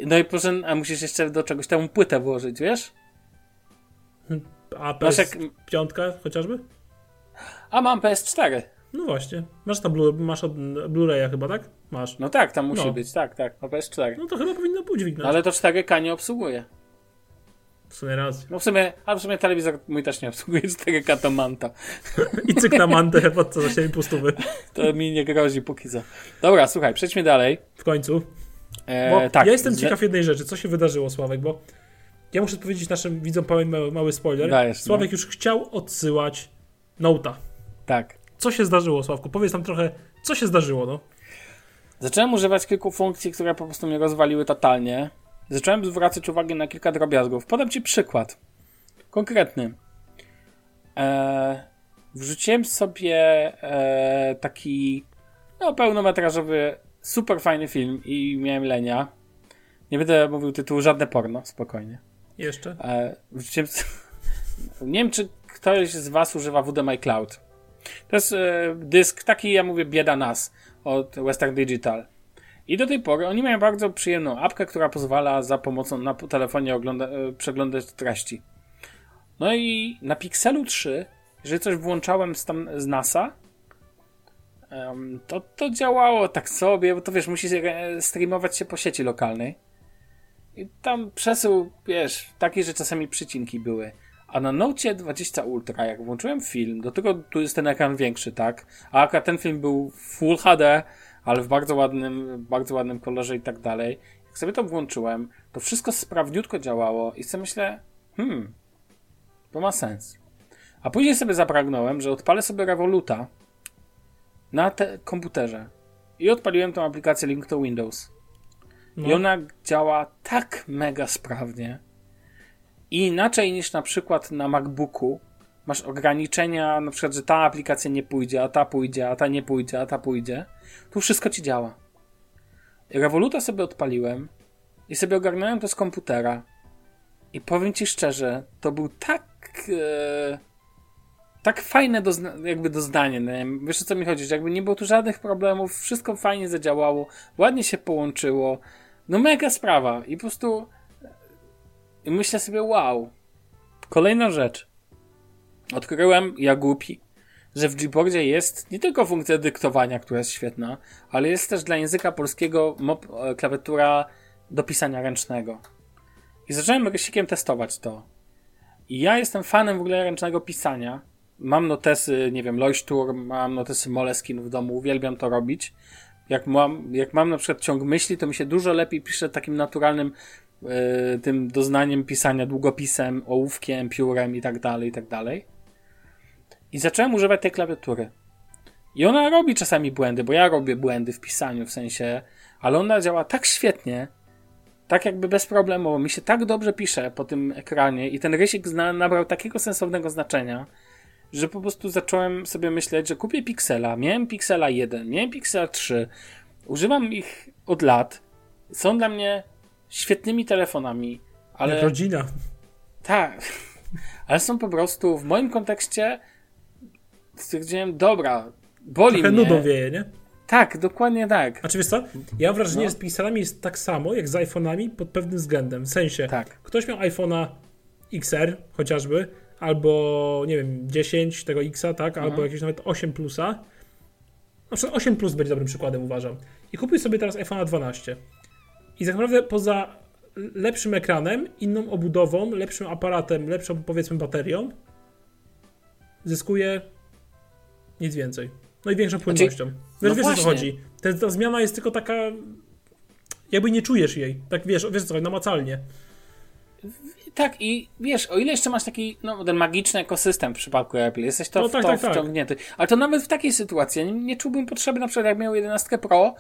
No i porządne, a musisz jeszcze do czegoś tam płytę włożyć, wiesz? A P S pięć jak... chociażby? A mam P S cztery. No właśnie. Masz tam Blu- masz od Blu-raya chyba, tak? Masz. No tak, tam musi no. być, tak, tak. A P S cztery. No to chyba powinno udźwignąć. Ale to cztery K nie obsługuje. W sumie raz. No w sumie, a w sumie telewizor mój też nie obsługuje cztery K to manta. I cyk na mantę pod co za pustuwy. To mi nie grozi póki co. Dobra, słuchaj, przejdźmy dalej. W końcu. E, tak. Ja jestem ciekaw jednej rzeczy, co się wydarzyło, Sławek, bo ja muszę powiedzieć naszym widzom mały, mały spoiler. Dajesz, Sławek no. już chciał odsyłać Note'a. Tak. Co się zdarzyło, Sławku? Powiedz nam trochę, co się zdarzyło, no. Zacząłem używać kilku funkcji, które po prostu mnie rozwaliły totalnie. Zacząłem zwracać uwagę na kilka drobiazgów. Podam ci przykład. Konkretny. Eee, wrzuciłem sobie eee, taki no, pełnometrażowy, super fajny film i miałem lenia. Nie będę mówił tytułu, żadne porno, spokojnie. Jeszcze? Eee, wrzuciłem... Nie wiem, czy ktoś z was używa W D My Cloud. To jest e, dysk taki, ja mówię, bieda nas od Western Digital. I do tej pory oni mają bardzo przyjemną apkę, która pozwala za pomocą na telefonie ogląda, przeglądać treści. No i na Pixelu trzy, jeżeli coś włączałem z, tam, z NASA, to to działało tak sobie, bo to wiesz, musi streamować się po sieci lokalnej. I tam przesył, wiesz, taki, że czasami przycinki były. A na Note dwadzieścia Ultra, jak włączyłem film, do tego tu jest ten ekran większy, tak? A akurat ten film był Full H D, ale w bardzo ładnym, bardzo ładnym kolorze i tak dalej. Jak sobie to włączyłem, to wszystko sprawniutko działało i sobie myślę, hmm, to ma sens. A później sobie zapragnąłem, że odpalę sobie Revoluta na te- komputerze i odpaliłem tą aplikację Link to Windows. No. I ona działa tak mega sprawnie i inaczej niż na przykład na MacBooku masz ograniczenia, na przykład, że ta aplikacja nie pójdzie, a ta pójdzie, a ta nie pójdzie, a ta pójdzie. Tu wszystko ci działa. Revoluta sobie odpaliłem i sobie ogarnąłem to z komputera. I powiem ci szczerze, to był tak e, tak fajne dozna- jakby doznanie. Nie? Wiesz o co mi chodzi? Że jakby nie było tu żadnych problemów, wszystko fajnie zadziałało, ładnie się połączyło. No mega sprawa. I po prostu i myślę sobie, wow. Kolejna rzecz. Odkryłem, ja głupi, że w Gboardzie jest nie tylko funkcja dyktowania, która jest świetna, ale jest też dla języka polskiego mop, klawiatura do pisania ręcznego. I zacząłem rysikiem testować to. I ja jestem fanem w ogóle ręcznego pisania. Mam notesy, nie wiem, Leuchtturm, mam notesy Moleskine w domu, uwielbiam to robić. Jak mam, jak mam na przykład ciąg myśli, to mi się dużo lepiej pisze takim naturalnym yy, tym doznaniem pisania długopisem, ołówkiem, piórem i tak dalej, i tak dalej. I zacząłem używać tej klawiatury. I ona robi czasami błędy, bo ja robię błędy w pisaniu, w sensie, ale ona działa tak świetnie, tak jakby bezproblemowo, mi się tak dobrze pisze po tym ekranie i ten rysik zna, nabrał takiego sensownego znaczenia, że po prostu zacząłem sobie myśleć, że kupię Pixela, miałem Pixela jeden, miałem Pixela trzy, używam ich od lat, są dla mnie świetnymi telefonami, ale... Rodzina. Tak, ale są po prostu w moim kontekście stwierdziłem, dobra, boli trochę mnie. Trochę nudą wieje, nie? Tak, dokładnie tak. A czy wiesz co? Ja mam wrażenie, no. że z Pixelami jest tak samo jak z iPhone'ami pod pewnym względem. W sensie, tak. Ktoś miał iPhone'a X R chociażby, albo nie wiem, dziesięć tego X'a, tak, albo no. jakieś nawet osiem plusa. Na przykład osiem plus będzie dobrym przykładem, uważam. I kupił sobie teraz iPhone'a dwanaście. I tak naprawdę poza lepszym ekranem, inną obudową, lepszym aparatem, lepszą powiedzmy baterią, zyskuje nic więcej. No i większą płynnością. Znaczy, wiesz, no wiesz o co chodzi. Ta, ta zmiana jest tylko taka, jakby nie czujesz jej. Tak wiesz, wiesz co, namacalnie. Tak i wiesz, o ile jeszcze masz taki, no ten magiczny ekosystem w przypadku Apple, jesteś to, no, w, tak, to tak, wciągnięty. Tak. Ale to nawet w takiej sytuacji nie, nie czułbym potrzeby, na przykład jak miał jedenaście Pro,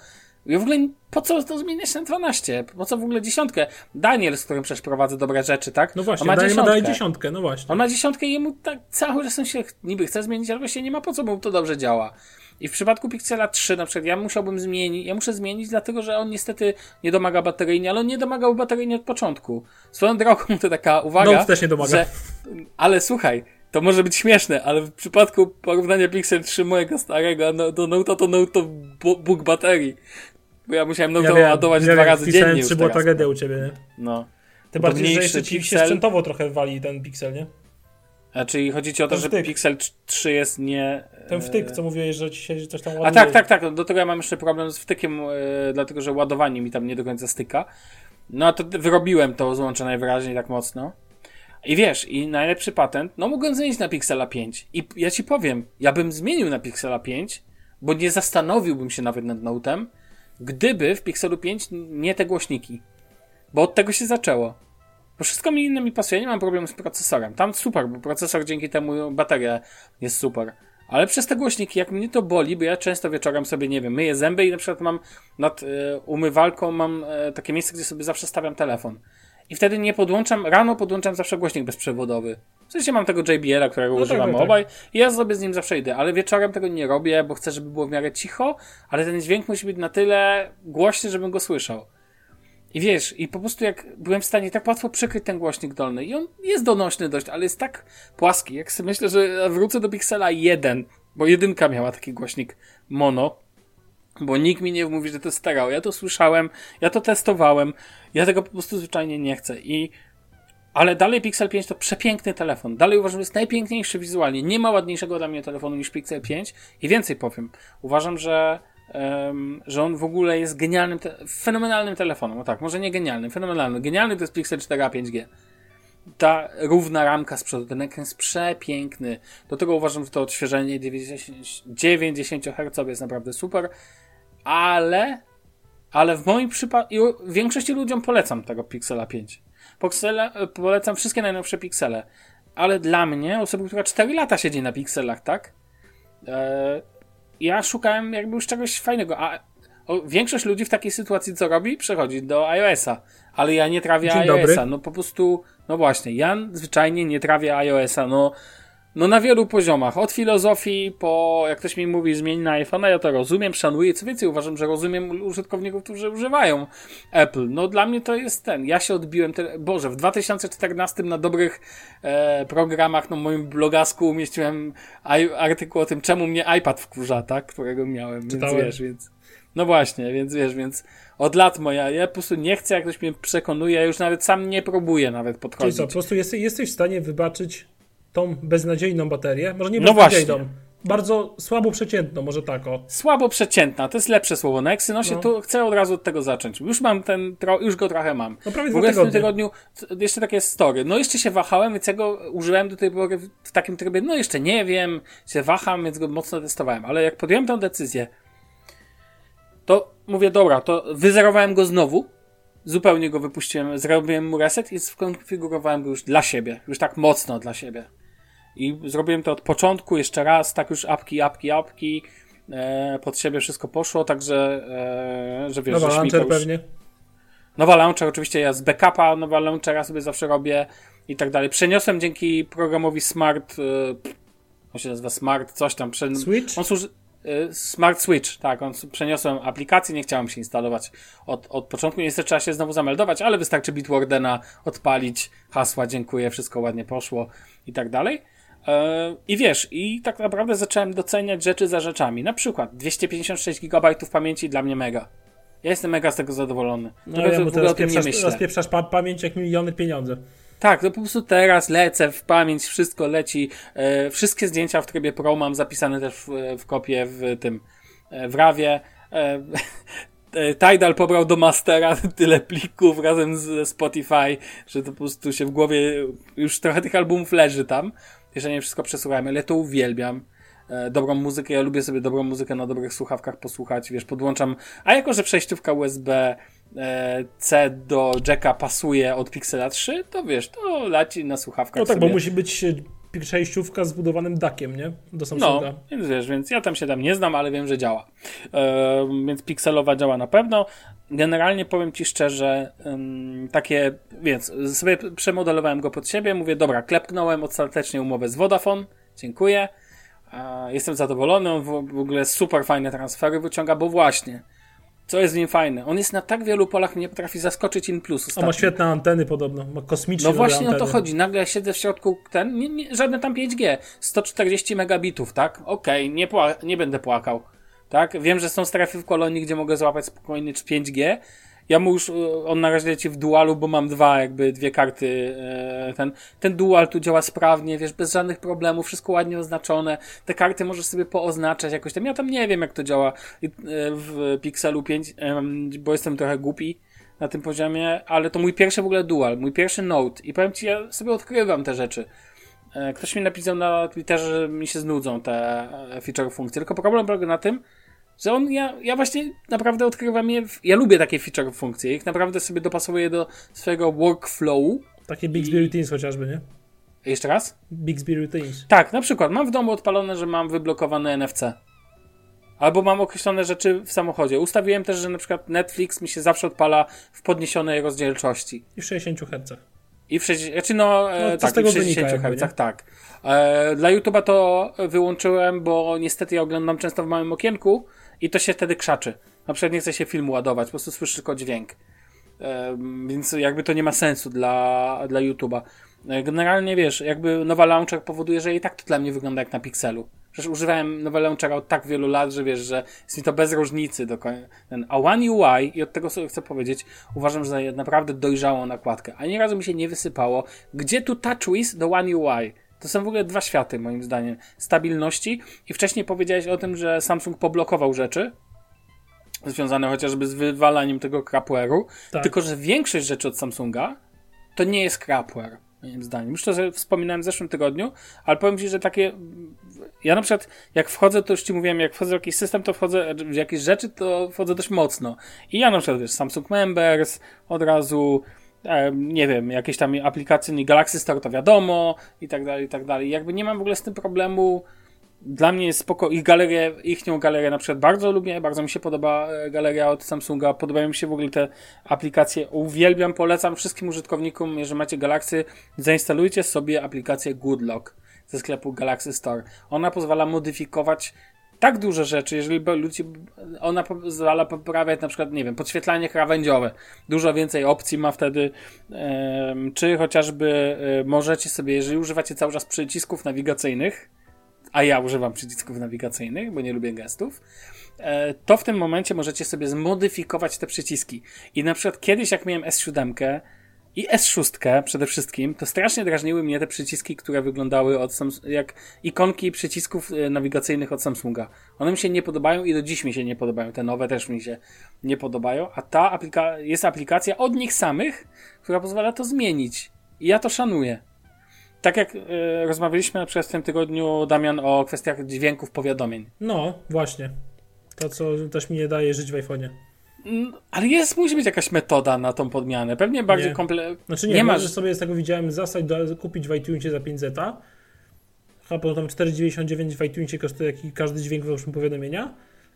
ja w ogóle po co to zmieniać na dwanaście? Po co w ogóle dziesiątkę? Daniel, z którym przecież prowadzę dobre rzeczy, tak? No właśnie, ma Daniel ma dalej dziesiątkę, no właśnie. On ma dziesiątkę i jemu tak cały czas się niby chce zmienić, ale właśnie nie ma po co, bo to dobrze działa. I w przypadku Pixela trzy na przykład ja musiałbym zmienić, ja muszę zmienić, dlatego że on niestety nie domaga bateryjnie, ale on nie domagał bateryjnie od początku. Swoją drogą to taka uwaga, Note też nie domaga. Że, ale słuchaj, to może być śmieszne, ale w przypadku porównania Pixel trzy mojego starego no, do Note'a, to Note to bóg baterii. Bo ja musiałem Note'a ja ładować ja dwa wiem, razy dziennie już. trzy była tragedia u ciebie, nie? No. Tym bardziej, mniejszy, że jeszcze ci Pixel... się sprzętowo trochę wali ten Pixel, nie? A czyli chodzi ci o to, że Pixel trzy jest nie... Ten wtyk, co mówiłeś, że ci się coś tam ładuje. A tak, tak, tak. Do tego ja mam jeszcze problem z wtykiem, yy, dlatego że ładowanie mi tam nie do końca styka. No a to wyrobiłem to złącze najwyraźniej tak mocno. I wiesz, i najlepszy patent, no mogłem zmienić na Pixela pięć. I ja ci powiem, ja bym zmienił na Pixela pięć, bo nie zastanowiłbym się nawet nad Note'em, gdyby w Pixelu pięć nie te głośniki. Bo od tego się zaczęło. Bo wszystko mi inne mi pasuje, nie mam problemu z procesorem. Tam super, bo procesor dzięki temu bateria jest super. Ale przez te głośniki, jak mnie to boli, bo ja często wieczorem sobie, nie wiem, myję zęby i na przykład mam nad y, umywalką mam y, takie miejsce, gdzie sobie zawsze stawiam telefon. I wtedy nie podłączam, rano podłączam zawsze głośnik bezprzewodowy. W sensie mam tego J B L-a, którego no używam tak, obaj tak. I ja sobie z nim zawsze idę, ale wieczorem tego nie robię, bo chcę, żeby było w miarę cicho, ale ten dźwięk musi być na tyle głośny, żebym go słyszał. I wiesz, i po prostu jak byłem w stanie tak łatwo przykryć ten głośnik dolny i on jest donośny dość, ale jest tak płaski, jak sobie myślę, że wrócę do Pixela jeden, bo jedynka miała taki głośnik mono, bo nikt mi nie mówi, że to stereo. Ja to słyszałem, ja to testowałem, ja tego po prostu zwyczajnie nie chcę. I ale dalej Pixel pięć to przepiękny telefon. Dalej uważam, że jest najpiękniejszy wizualnie. Nie ma ładniejszego dla mnie telefonu niż Pixel pięć i więcej powiem. Uważam, że Um, że on w ogóle jest genialnym, te- fenomenalnym telefonem. No tak, może nie genialnym, fenomenalnym. Genialny to jest Pixel cztery a pięć G. Ta równa ramka z przodu, ten ekran jest przepiękny. Do tego uważam, że to odświeżenie dziewięćdziesiąt herców jest naprawdę super, ale ale w moim przypadku, większości ludziom polecam tego Pixela pięć. Pixela, polecam wszystkie najnowsze Pixele, ale dla mnie, osoby, która cztery lata siedzi na Pixelach, tak? Eee, Ja szukałem jakby już czegoś fajnego, a większość ludzi w takiej sytuacji co robi? Przechodzi do iOS-a, ale ja nie trawię Dzień iOS-a, dobry. No po prostu, no właśnie, ja zwyczajnie nie trawię iOS-a, no, no na wielu poziomach, od filozofii po, jak ktoś mi mówi, zmień na iPhone'a, ja to rozumiem, szanuję, co więcej, uważam, że rozumiem użytkowników, którzy używają Apple, no dla mnie to jest ten, ja się odbiłem, te, Boże, w dwa tysiące czternastym na dobrych e, programach, no moim blogasku umieściłem aj, artykuł o tym, czemu mnie iPad wkurza, tak, którego miałem, Czytałem. więc wiesz, więc, no właśnie, więc wiesz, więc od lat moja, ja po prostu nie chcę, jak ktoś mnie przekonuje, ja już nawet sam nie próbuję nawet podchodzić. Czyli co, po prostu jesteś, jesteś w stanie wybaczyć tą beznadziejną baterię, może nie beznadziejną, no bardzo słabo przeciętną, może tak o. Słabo przeciętna, to jest lepsze słowo, na Exynosie no. Tu chcę od razu od tego zacząć, już mam ten, już go trochę mam. No prawie w ogóle w tym tygodniu jeszcze takie story, no jeszcze się wahałem, więc ja go użyłem do tej pory w takim trybie, no jeszcze nie wiem, się waham, więc go mocno testowałem, ale jak podjąłem tę decyzję, to mówię, dobra, to wyzerowałem go znowu, zupełnie go wypuściłem, zrobiłem mu reset i skonfigurowałem go już dla siebie, już tak mocno dla siebie. I zrobiłem to od początku, jeszcze raz, tak już apki, apki, apki, e, pod siebie wszystko poszło, także, e, że wiesz, nowa że launcher już... pewnie. Nowa launcher, oczywiście ja z backupa nowa launchera sobie zawsze robię i tak dalej. Przeniosłem dzięki programowi Smart, e, on się nazywa Smart, coś tam. Przen... Switch? On służy... Smart Switch, tak, on przeniosłem aplikację, nie chciałem się instalować od, od początku, niestety trzeba się znowu zameldować, ale wystarczy Bitwardena odpalić, hasła, dziękuję, wszystko ładnie poszło i tak dalej. I wiesz, i tak naprawdę zacząłem doceniać rzeczy za rzeczami, na przykład dwieście pięćdziesiąt sześć gigabajtów pamięci, dla mnie mega. Ja jestem mega z tego zadowolony. No ja mu teraz rozpieprzasz pa- pamięć jak miliony pieniądze. Tak, to po prostu teraz lecę w pamięć, wszystko leci, e, wszystkie zdjęcia w trybie Pro mam zapisane też w, w kopie w tym, e, w rawie. E, e, Tidal pobrał do mastera tyle plików razem z Spotify, że to po prostu się w głowie, już trochę tych albumów leży tam, jeszcze nie wszystko przesłuchałem, ale to uwielbiam. Dobrą muzykę, ja lubię sobie dobrą muzykę na dobrych słuchawkach posłuchać, wiesz, podłączam, a jako, że przejściówka U S B C do jacka pasuje od Pixela trzy, to wiesz, to leci na słuchawkach. No tak, sobie. Bo musi być przejściówka z budowanym dakiem, nie? Do Samsunga. No, więc wiesz, więc ja tam się tam nie znam, ale wiem, że działa. E, więc pikselowa działa na pewno. Generalnie powiem ci szczerze, um, takie, więc sobie przemodelowałem go pod siebie, mówię, dobra, klepnąłem ostatecznie umowę z Vodafone, dziękuję. Jestem zadowolony, on w ogóle super fajne transfery wyciąga, bo właśnie co jest w nim fajne, on jest na tak wielu polach, mnie potrafi zaskoczyć in plus ostatnio. On ma świetne anteny podobno, ma kosmiczne. No właśnie anteny. O to chodzi, nagle siedzę w środku ten, nie, nie, żadne tam pięć G, sto czterdzieści megabitów, tak? Okej, okay, nie, pła- nie będę płakał, tak? Wiem, że są strefy w kolonii, gdzie mogę złapać spokojnie pięć G. Ja mu już, on na razie leci w dualu, bo mam dwa, jakby dwie karty, ten, ten dual tu działa sprawnie, wiesz, bez żadnych problemów, wszystko ładnie oznaczone, te karty możesz sobie pooznaczać jakoś tam, ja tam nie wiem jak to działa w Pixelu pięć, bo jestem trochę głupi na tym poziomie, ale to mój pierwszy w ogóle dual, mój pierwszy Note i powiem ci, ja sobie odkrywam te rzeczy. Ktoś mi napisał na Twitterze, że mi się znudzą te feature funkcje, tylko problem polega na tym, że on, ja, ja właśnie naprawdę odkrywam je, w, ja lubię takie feature funkcje, ich naprawdę sobie dopasowuję do swojego workflowu. Takie Bixby Routines chociażby, nie? Jeszcze raz? Bixby Routines. Tak, na przykład mam w domu odpalone, że mam wyblokowane N F C. Albo mam określone rzeczy w samochodzie. Ustawiłem też, że na przykład Netflix mi się zawsze odpala w podniesionej rozdzielczości. I w sześćdziesięciu hercach. I w sześćdziesięciu, znaczy no, no tak, w sześćdziesięciu hercach, tak. E, dla YouTube'a to wyłączyłem, bo niestety ja oglądam często w małym okienku, i to się wtedy krzaczy. Na przykład nie chce się filmu ładować, po prostu słyszy tylko dźwięk. Um, więc jakby to nie ma sensu dla, dla YouTube'a. Generalnie wiesz, jakby nowa launcher powoduje, że i tak to dla mnie wygląda jak na Pixelu. Przecież używałem nowa launchera od tak wielu lat, że wiesz, że jest mi to bez różnicy. Do końca. A One U I, i od tego sobie chcę powiedzieć, uważam, że naprawdę dojrzałą nakładkę. Ani razu mi się nie wysypało. Gdzie tu TouchWiz do One U I? To są w ogóle dwa światy, moim zdaniem. Stabilności i wcześniej powiedziałeś o tym, że Samsung poblokował rzeczy związane chociażby z wywalaniem tego crapware'u, tak. Tylko że większość rzeczy od Samsunga to nie jest crapware, moim zdaniem. Już to wspominałem w zeszłym tygodniu, ale powiem ci, że takie... Ja na przykład, jak wchodzę, to już ci mówiłem, jak wchodzę w jakiś system, to wchodzę w jakieś rzeczy, to wchodzę dość mocno. I ja na przykład, wiesz, Samsung Members od razu... nie wiem, jakieś tam aplikacje nie Galaxy Store, to wiadomo i tak dalej, i tak dalej. Jakby nie mam w ogóle z tym problemu. Dla mnie jest spoko. Ich galerię, ich nią galerię na przykład bardzo lubię, bardzo mi się podoba galeria od Samsunga, podobają mi się w ogóle te aplikacje, uwielbiam, polecam wszystkim użytkownikom, jeżeli macie Galaxy, zainstalujcie sobie aplikację Goodlock ze sklepu Galaxy Store. Ona pozwala modyfikować tak duże rzeczy, jeżeli ludzie, ona pozwala poprawiać na przykład, nie wiem, podświetlanie krawędziowe. Dużo więcej opcji ma wtedy, czy chociażby możecie sobie, jeżeli używacie cały czas przycisków nawigacyjnych, a ja używam przycisków nawigacyjnych, bo nie lubię gestów, to w tym momencie możecie sobie zmodyfikować te przyciski. I na przykład kiedyś, jak miałem S siedem i S sześć przede wszystkim, to strasznie drażniły mnie te przyciski, które wyglądały od Samsunga, jak ikonki przycisków nawigacyjnych od Samsunga. One mi się nie podobają i do dziś mi się nie podobają. Te nowe też mi się nie podobają. A ta aplika- jest aplikacja od nich samych, która pozwala to zmienić. I ja to szanuję. Tak jak y, rozmawialiśmy na przykład w tym tygodniu, Damian, o kwestiach dźwięków powiadomień. No, właśnie. To, co też mi nie daje żyć w iPhone'ie. Ale jest, musi być jakaś metoda na tą podmianę. Pewnie bardziej kompletnie. Znaczy nie, nie możesz masz... sobie, z tego widziałem, zasad do, kupić w iTunesie za pięć zeta. Chyba tam cztery dziewięćdziesiąt dziewięć w iTunesie kosztuje każdy dźwięk w powiadomienia.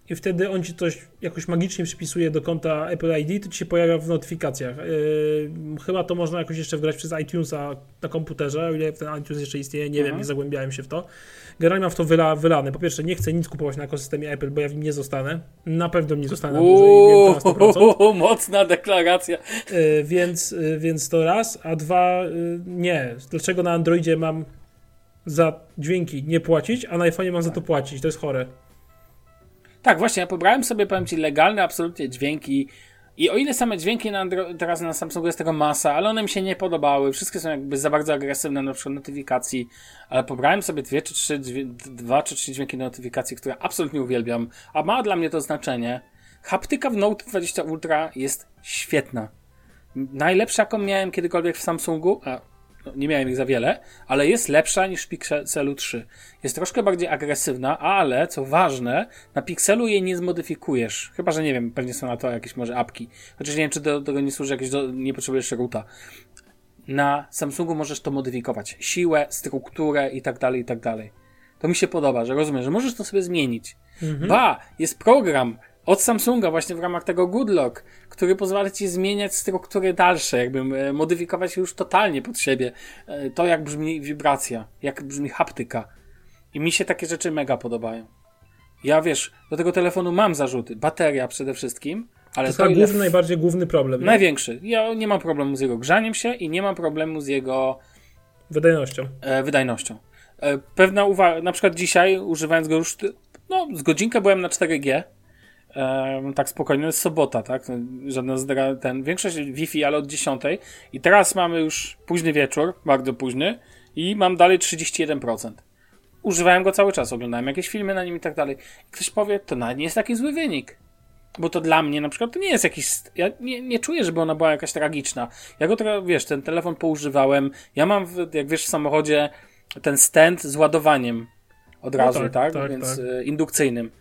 i wtedy on ci coś jakoś magicznie przypisuje do konta Apple I D, to ci się pojawia w notyfikacjach. Yy, chyba to można jakoś jeszcze wgrać przez iTunesa na komputerze, o ile ten iTunes jeszcze istnieje, nie mhm. wiem, nie zagłębiałem się w to. Generalnie mam w to wyla, wylane. Po pierwsze, nie chcę nic kupować na ekosystemie Apple, bo ja w nim nie zostanę. Na pewno nie zostanę. Uuu, na mocna deklaracja. Yy, więc, yy, więc to raz, a dwa, yy, nie. Dlaczego na Androidzie mam za dźwięki nie płacić, a na iPhone'ie mam za to płacić? To jest chore. Tak, właśnie, ja pobrałem sobie, powiem ci, legalne absolutnie dźwięki i o ile same dźwięki na Andro- teraz na Samsungu jest tego masa, ale one mi się nie podobały, wszystkie są jakby za bardzo agresywne, na przykład notyfikacji, ale pobrałem sobie dwie czy trzy, dźwię- dwa czy trzy dźwięki do notyfikacji, które absolutnie uwielbiam, a ma dla mnie to znaczenie. Haptyka w Note dwadzieścia Ultra jest świetna. Najlepsza, jaką miałem kiedykolwiek w Samsungu, a no, nie miałem ich za wiele, ale jest lepsza niż w Pixelu trzy. Jest troszkę bardziej agresywna, ale co ważne, na Pixelu jej nie zmodyfikujesz. Chyba że nie wiem, pewnie są na to jakieś może apki. Chociaż nie wiem, czy do tego nie służy jakieś, do, nie potrzebujesz roota. Na Samsungu możesz to modyfikować. Siłę, strukturę i tak dalej, i tak dalej. To mi się podoba, że rozumiem, że możesz to sobie zmienić. Mhm. Ba, jest program od Samsunga właśnie w ramach tego Goodlock, który pozwala ci zmieniać struktury dalsze, jakby modyfikować już totalnie pod siebie to, jak brzmi wibracja, jak brzmi haptyka. I mi się takie rzeczy mega podobają. Ja wiesz, do tego telefonu mam zarzuty. Bateria przede wszystkim, ale to jest to, główny, w... najbardziej główny problem. Największy. Ja nie mam problemu z jego grzaniem się i nie mam problemu z jego wydajnością. E, wydajnością. E, pewna uwaga, na przykład dzisiaj używając go już, no z godzinkę byłem na cztery G. Um, tak spokojnie, jest sobota, tak? Żadna zdra, ten, większość Wi-Fi, ale od dziesiątej i teraz mamy już późny wieczór, bardzo późny i mam dalej trzydzieści jeden procent. Używałem go cały czas, oglądałem jakieś filmy na nim i tak dalej. Ktoś powie, to nawet nie jest taki zły wynik, bo to dla mnie na przykład to nie jest jakiś, ja nie, nie czuję, żeby ona była jakaś tragiczna. Ja go trochę, wiesz, ten telefon poużywałem, ja mam, jak wiesz, w samochodzie ten stand z ładowaniem od no razu, tak? tak, tak więc tak. Indukcyjnym.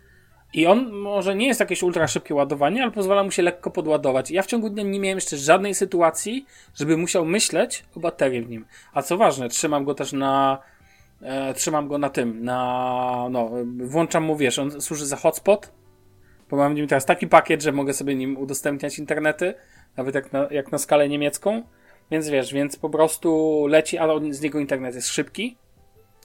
I on może nie jest jakieś ultra szybkie ładowanie, ale pozwala mu się lekko podładować. Ja w ciągu dnia nie miałem jeszcze żadnej sytuacji, żeby musiał myśleć o baterii w nim. A co ważne, trzymam go też na... E, trzymam go na tym, na... no, włączam mu, wiesz, on służy za hotspot, bo mam w nim teraz taki pakiet, że mogę sobie nim udostępniać internety, nawet jak na, jak na skalę niemiecką. Więc wiesz, więc po prostu leci, ale z niego internet jest szybki,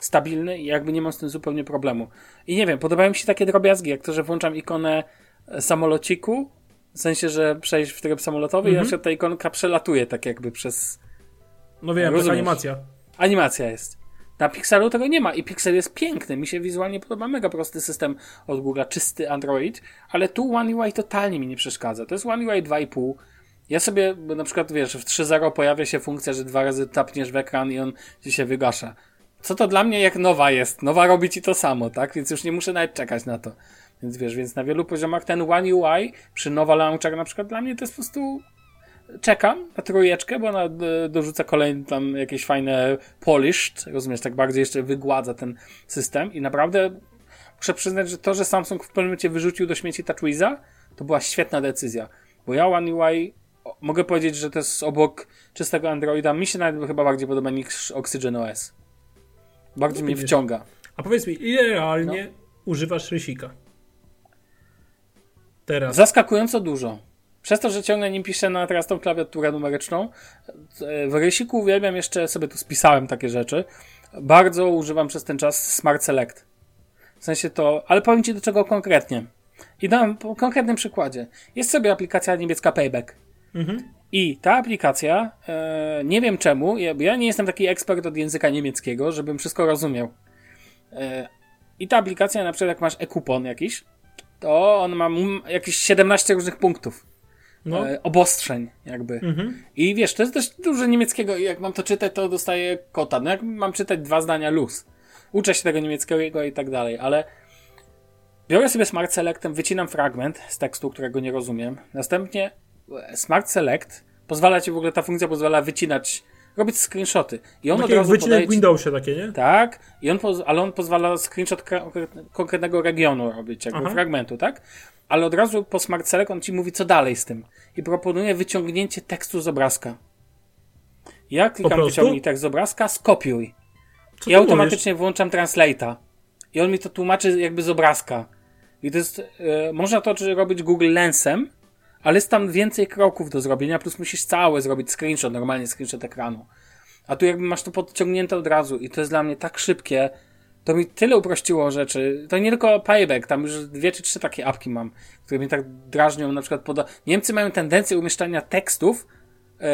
stabilny i jakby nie mam z tym zupełnie problemu. I nie wiem, podobają mi się takie drobiazgi, jak to, że włączam ikonę samolociku, w sensie, że przejść w tryb samolotowy mm-hmm. i na przykład ta ikonka przelatuje tak jakby przez... No wiem, to jest animacja. Animacja jest. Na Pixelu tego nie ma i Pixel jest piękny, mi się wizualnie podoba, mega prosty system od Google, czysty Android, ale tu One U I totalnie mi nie przeszkadza. To jest One U I dwa i pół. Ja sobie, bo na przykład wiesz, w trzy zero pojawia się funkcja, że dwa razy tapniesz w ekran i on ci się wygasza. Co to dla mnie jak nowa jest? Nowa robi ci to samo, tak? Więc już nie muszę nawet czekać na to. Więc wiesz, więc na wielu poziomach ten One U I przy Nowa Launcher na przykład dla mnie to jest po prostu... Czekam na trójeczkę, bo ona dorzuca kolejne tam jakieś fajne polished, rozumiesz, tak bardziej jeszcze wygładza ten system i naprawdę muszę przyznać, że to, że Samsung w pewnym momencie wyrzucił do śmieci TouchWiza, to była świetna decyzja. Bo ja One U I mogę powiedzieć, że to jest obok czystego Androida. Mi się nawet chyba bardziej podoba niż Oxygen O S. Bardziej no, mnie wiesz. Wciąga. A powiedz mi, ile realnie no. używasz rysika? Teraz. Zaskakująco dużo. Przez to, że ciągle nim piszę na teraz tą klawiaturę numeryczną, w rysiku uwielbiam jeszcze, sobie tu spisałem takie rzeczy, bardzo używam przez ten czas Smart Select. W sensie to, ale powiem ci do czego konkretnie. I dam po konkretnym przykładzie. Jest sobie aplikacja niemiecka Payback. Mhm. I ta aplikacja, e, nie wiem czemu, ja, ja nie jestem taki ekspert od języka niemieckiego, żebym wszystko rozumiał. E, I ta aplikacja, na przykład jak masz e-kupon jakiś, to on ma m- jakieś siedemnaście różnych punktów. No. E, obostrzeń jakby. Mhm. I wiesz, to jest też dużo niemieckiego i jak mam to czytać, to dostaję kota. No jak mam czytać dwa zdania, luz. Uczę się tego niemieckiego i tak dalej, ale... Biorę sobie Smart Selectem, wycinam fragment z tekstu, którego nie rozumiem. Następnie Smart Select pozwala ci w ogóle, ta funkcja pozwala wycinać, robić screenshoty. I on od razu podaje w Windowsie takie, nie? Tak, i on, ale on pozwala screenshot konkretnego regionu robić, jakby Aha. fragmentu, tak? Ale od razu po Smart Select on ci mówi, co dalej z tym. I proponuje wyciągnięcie tekstu z obrazka. Ja klikam wyciągnij tekst z obrazka, skopiuj. Co I automatycznie mówisz? Włączam Translate'a. I on mi to tłumaczy jakby z obrazka. I to jest, e, można to robić Google Lensem, ale jest tam więcej kroków do zrobienia, plus musisz całe zrobić screenshot, normalnie screenshot ekranu. A tu jakby masz to podciągnięte od razu i to jest dla mnie tak szybkie, to mi tyle uprościło rzeczy. To nie tylko Payback, tam już dwie czy trzy takie apki mam, które mnie tak drażnią, na przykład poda... Niemcy mają tendencję umieszczania tekstów yy,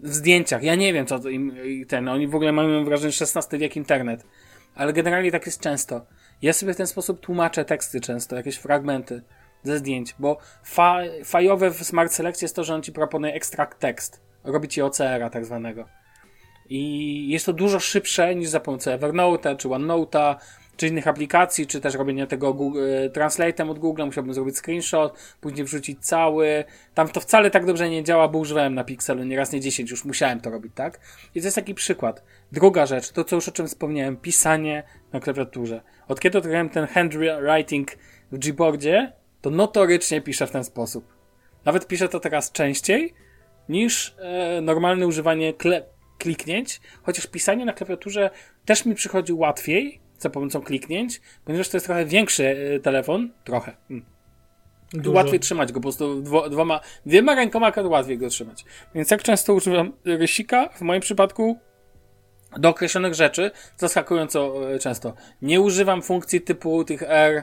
w zdjęciach. Ja nie wiem, co to im ten, oni w ogóle mają wrażenie szesnasty wiek internet, ale generalnie tak jest często. Ja sobie w ten sposób tłumaczę teksty często, jakieś fragmenty ze zdjęć, bo fa... fajowe w Smart Select jest to, że on ci proponuje extract tekst, robi ci O C R a tak zwanego. I jest to dużo szybsze niż za pomocą Evernote'a, czy OneNote'a, czy innych aplikacji, czy też robienie tego Google, Translate'em od Google, musiałbym zrobić screenshot, później wrzucić cały. Tam to wcale tak dobrze nie działa, bo używałem na Pixelu nieraz nie dziesięć, już musiałem to robić, tak? I to jest taki przykład. Druga rzecz, to co już o czym wspomniałem, pisanie na klawiaturze. Od kiedy odgrałem ten handwriting w Gboardzie, to notorycznie piszę w ten sposób. Nawet piszę to teraz częściej niż e, normalne używanie kle kliknięć, chociaż pisanie na klawiaturze też mi przychodzi łatwiej za pomocą kliknięć, ponieważ to jest trochę większy telefon, trochę. Mm. Łatwiej trzymać go, po prostu dwo, dwoma, dwiema rękoma łatwiej go trzymać. Więc jak często używam rysika, w moim przypadku do określonych rzeczy, zaskakująco często. Nie używam funkcji typu tych R,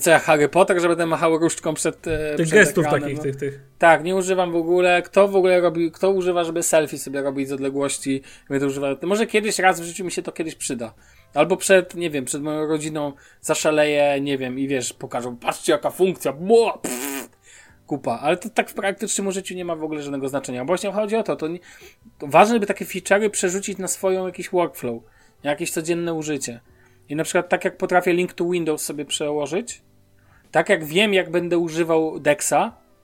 co ja Harry Potter, że będę machał różdżką przed Tych przed gestów ekranem. takich, tych, tych. Tak, nie używam w ogóle. Kto w ogóle robi, kto używa, żeby selfie sobie robić z odległości? Będę używał. Może kiedyś raz w życiu mi się to kiedyś przyda. Albo przed, nie wiem, przed moją rodziną zaszaleję, nie wiem, i wiesz, pokażą, patrzcie jaka funkcja, bo, pff, kupa. Ale to tak w praktycznym życiu nie ma w ogóle żadnego znaczenia. Bo właśnie chodzi o to, to, nie, to ważne, by takie feature'y przerzucić na swoją jakiś workflow, na jakieś codzienne użycie. I na przykład tak jak potrafię Link to Windows sobie przełożyć, tak jak wiem, jak będę używał Dexa,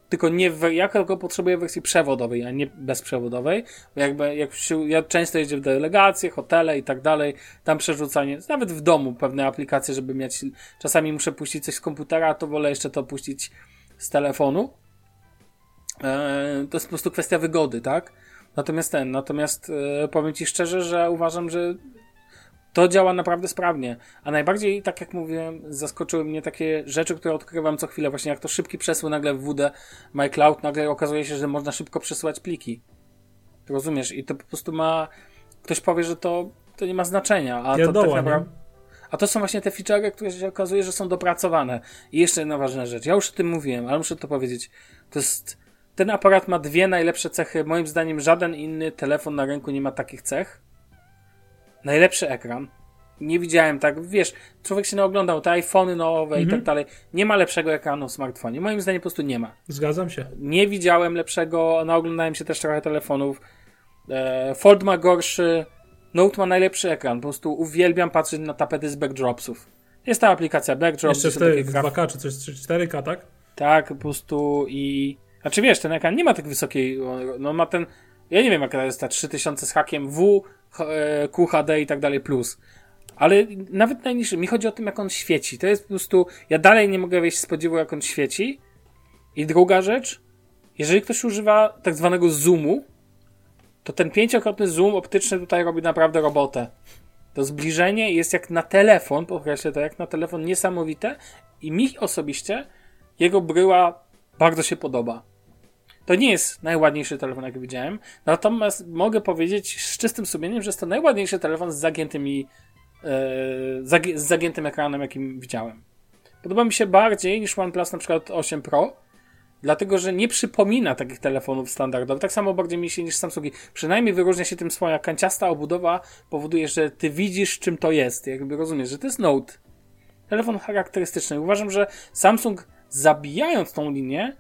tylko nie w, ja tylko potrzebuję wersji przewodowej, a nie bezprzewodowej, bo jakby, jak się, ja często jeżdżę w delegacje, hotele i tak dalej, tam przerzucanie, nawet w domu pewne aplikacje, żeby mieć, czasami muszę puścić coś z komputera, to wolę jeszcze to puścić z telefonu. Eee, to jest po prostu kwestia wygody, tak? Natomiast ten, natomiast e, powiem Ci szczerze, że uważam, że to działa naprawdę sprawnie, a najbardziej, tak jak mówiłem, zaskoczyły mnie takie rzeczy, które odkrywam co chwilę, właśnie jak to szybki przesył nagle w W D My Cloud, nagle okazuje się, że można szybko przesyłać pliki. Rozumiesz? I to po prostu ma... Ktoś powie, że to, to nie ma znaczenia, a Jadoła, to tak naprawdę... A to są właśnie te feature'y, które się okazuje, że są dopracowane. I jeszcze jedna ważna rzecz, ja już o tym mówiłem, ale muszę to powiedzieć, to jest... Ten aparat ma dwie najlepsze cechy, moim zdaniem żaden inny telefon na rynku nie ma takich cech. Najlepszy ekran. Nie widziałem tak, wiesz, człowiek się naoglądał, te iPhony nowe mhm. i tak dalej. Nie ma lepszego ekranu w smartfonie. Moim zdaniem po prostu nie ma. Zgadzam się. Nie widziałem lepszego, naoglądałem się też trochę telefonów. E, Fold ma gorszy, Note ma najlepszy ekran. Po prostu uwielbiam patrzeć na tapety z backdropsów. Jest ta aplikacja backdrops. Jeszcze cztery, takie dwa K czy coś, cztery K, tak? Tak, po prostu i... Znaczy wiesz, ten ekran nie ma tak wysokiej... No ma ten... Ja nie wiem, jaka jest ta trzy tysiące z hakiem W... Q H D i tak dalej plus. Ale nawet najniższy. Mi chodzi o tym, jak on świeci. To jest po prostu... Ja dalej nie mogę wejść z podziwu, jak on świeci. I druga rzecz. Jeżeli ktoś używa tak zwanego zoomu, to ten pięciokrotny zoom optyczny tutaj robi naprawdę robotę. To zbliżenie jest jak na telefon, podkreślę to, jak na telefon niesamowite. I mi osobiście jego bryła bardzo się podoba. To nie jest najładniejszy telefon, jak widziałem. Natomiast mogę powiedzieć z czystym sumieniem, że jest to najładniejszy telefon z zagiętymi, yy, zagi- z zagiętym ekranem, jakim widziałem. Podoba mi się bardziej niż OnePlus na przykład osiem Pro, dlatego, że nie przypomina takich telefonów standardowych. Tak samo bardziej mi się niż Samsungi. Przynajmniej wyróżnia się tym swoja kanciasta obudowa, powoduje, że ty widzisz, czym to jest. Jakby rozumiesz, że to jest Note. Telefon charakterystyczny. Uważam, że Samsung, zabijając tą linię,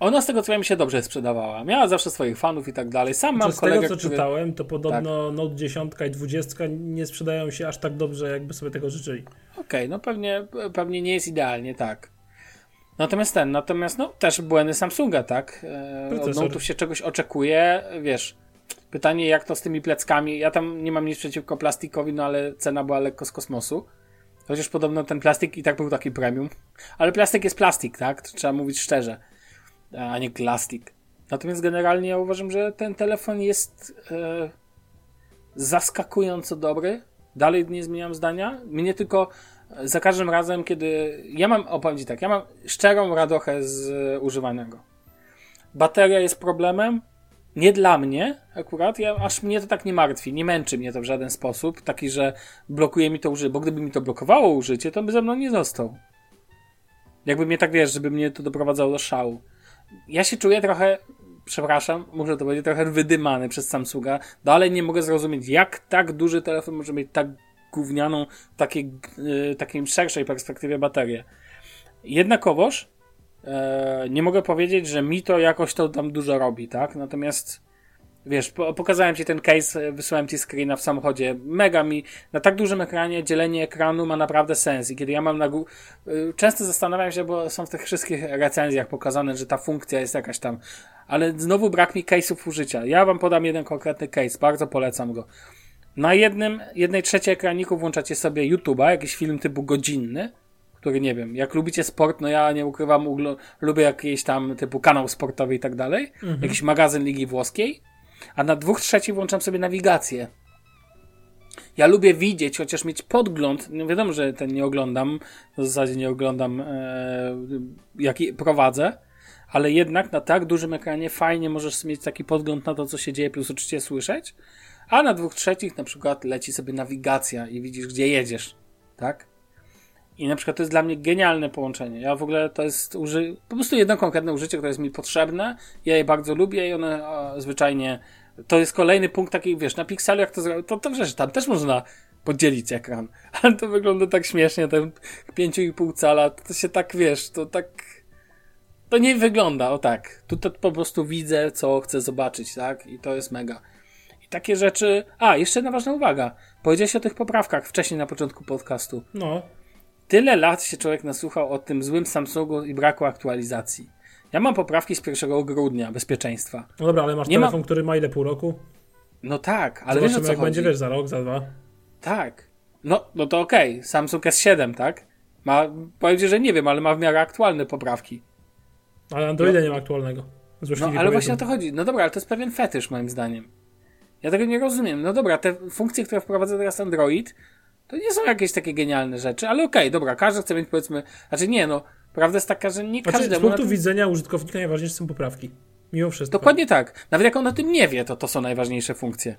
ona z tego, co ja mi się dobrze sprzedawała. Miała zawsze swoich fanów i tak dalej. Sam mam kolegę, Z tego, co który... czytałem, to podobno tak. Note dziesięć i dwadzieścia nie sprzedają się aż tak dobrze, jakby sobie tego życzyli. Okej, okay, no pewnie, pewnie nie jest idealnie, tak. Natomiast ten, natomiast no też błędy Samsunga, tak? Procesor. Od Note'ów się czegoś oczekuje, wiesz. Pytanie, jak to z tymi pleckami. Ja tam nie mam nic przeciwko plastikowi, no ale cena była lekko z kosmosu. Chociaż podobno ten plastik i tak był taki premium. Ale plastik jest plastik, tak? To trzeba mówić szczerze. A nie plastik. Natomiast generalnie ja uważam, że ten telefon jest e, zaskakująco dobry. Dalej nie zmieniam zdania. Mnie tylko za każdym razem, kiedy... Ja mam, opowiem Ci tak, ja mam szczerą radochę z używania go. Bateria jest problemem, nie dla mnie akurat, ja, aż mnie to tak nie martwi, nie męczy mnie to w żaden sposób, taki, że blokuje mi to użycie, bo gdyby mi to blokowało użycie, to by ze mną nie został. Jakby mnie tak, wiesz, żeby mnie to doprowadzało do szału. Ja się czuję trochę, przepraszam, może to będzie trochę wydymany przez Samsunga, dalej nie mogę zrozumieć, jak tak duży telefon może mieć tak gównianą, w takiej, yy, takiej szerszej perspektywie baterię. Jednakowoż yy, nie mogę powiedzieć, że mi to jakoś to tam dużo robi, tak? Natomiast wiesz, po, pokazałem Ci ten case, wysłałem Ci screena w samochodzie, mega mi, na tak dużym ekranie dzielenie ekranu ma naprawdę sens i kiedy ja mam na górę, yy, często zastanawiam się, bo są w tych wszystkich recenzjach pokazane, że ta funkcja jest jakaś tam, ale znowu brak mi case'ów użycia. Ja Wam podam jeden konkretny case, bardzo polecam go. Na jednym, jednej trzeciej ekraniku włączacie sobie YouTube'a, jakiś film typu godzinny, który nie wiem, jak lubicie sport, no ja nie ukrywam, ugl- lubię jakiś tam typu kanał sportowy i tak dalej, mhm. jakiś magazyn Ligi Włoskiej, a na dwóch trzecich włączam sobie nawigację. Ja lubię widzieć, chociaż mieć podgląd, no wiadomo, że ten nie oglądam, w zasadzie nie oglądam, e, jaki prowadzę, ale jednak na tak dużym ekranie fajnie możesz mieć taki podgląd na to, co się dzieje, plus oczywiście słyszeć, a na dwóch trzecich na przykład leci sobie nawigacja i widzisz, gdzie jedziesz, tak? I na przykład to jest dla mnie genialne połączenie. Ja w ogóle to jest uży... po prostu jedno konkretne użycie, które jest mi potrzebne, ja je bardzo lubię i one o, zwyczajnie... To jest kolejny punkt taki, wiesz, na Pixelu jak to zrobić, to dobrze, że tam też można podzielić ekran, ale to wygląda tak śmiesznie, ten pięć i pół cala, to się tak, wiesz, to tak... To nie wygląda, o tak. Tu to po prostu widzę, co chcę zobaczyć, tak? I to jest mega. Takie rzeczy... A, jeszcze jedna ważna uwaga. Powiedziałeś o tych poprawkach wcześniej na początku podcastu. No. Tyle lat się człowiek nasłuchał o tym złym Samsungu i braku aktualizacji. Ja mam poprawki z pierwszego grudnia bezpieczeństwa. No dobra, ale masz nie telefon, ma... który ma ile, pół roku? No tak, ale wiesz, o co jak chodzi. Będzie, wiesz, za rok, za dwa. Tak. No, no to okej. Okay. Samsung S siedem, tak? Ma, powiem ci, że nie wiem, ale ma w miarę aktualne poprawki. Ale Androida no. nie ma aktualnego. Złośliwie no, ale właśnie o to chodzi. No dobra, ale to jest pewien fetysz, moim zdaniem. Ja tego nie rozumiem. No dobra, te funkcje, które wprowadza teraz Android, to nie są jakieś takie genialne rzeczy, ale okej, okay, dobra, każdy chce mieć, powiedzmy... Znaczy nie, no, prawda jest taka, że nie znaczy, każdemu... Z punktu tym... widzenia użytkownika najważniejsze są poprawki. Mimo wszystko. Dokładnie tak. Nawet jak on o tym nie wie, to to są najważniejsze funkcje.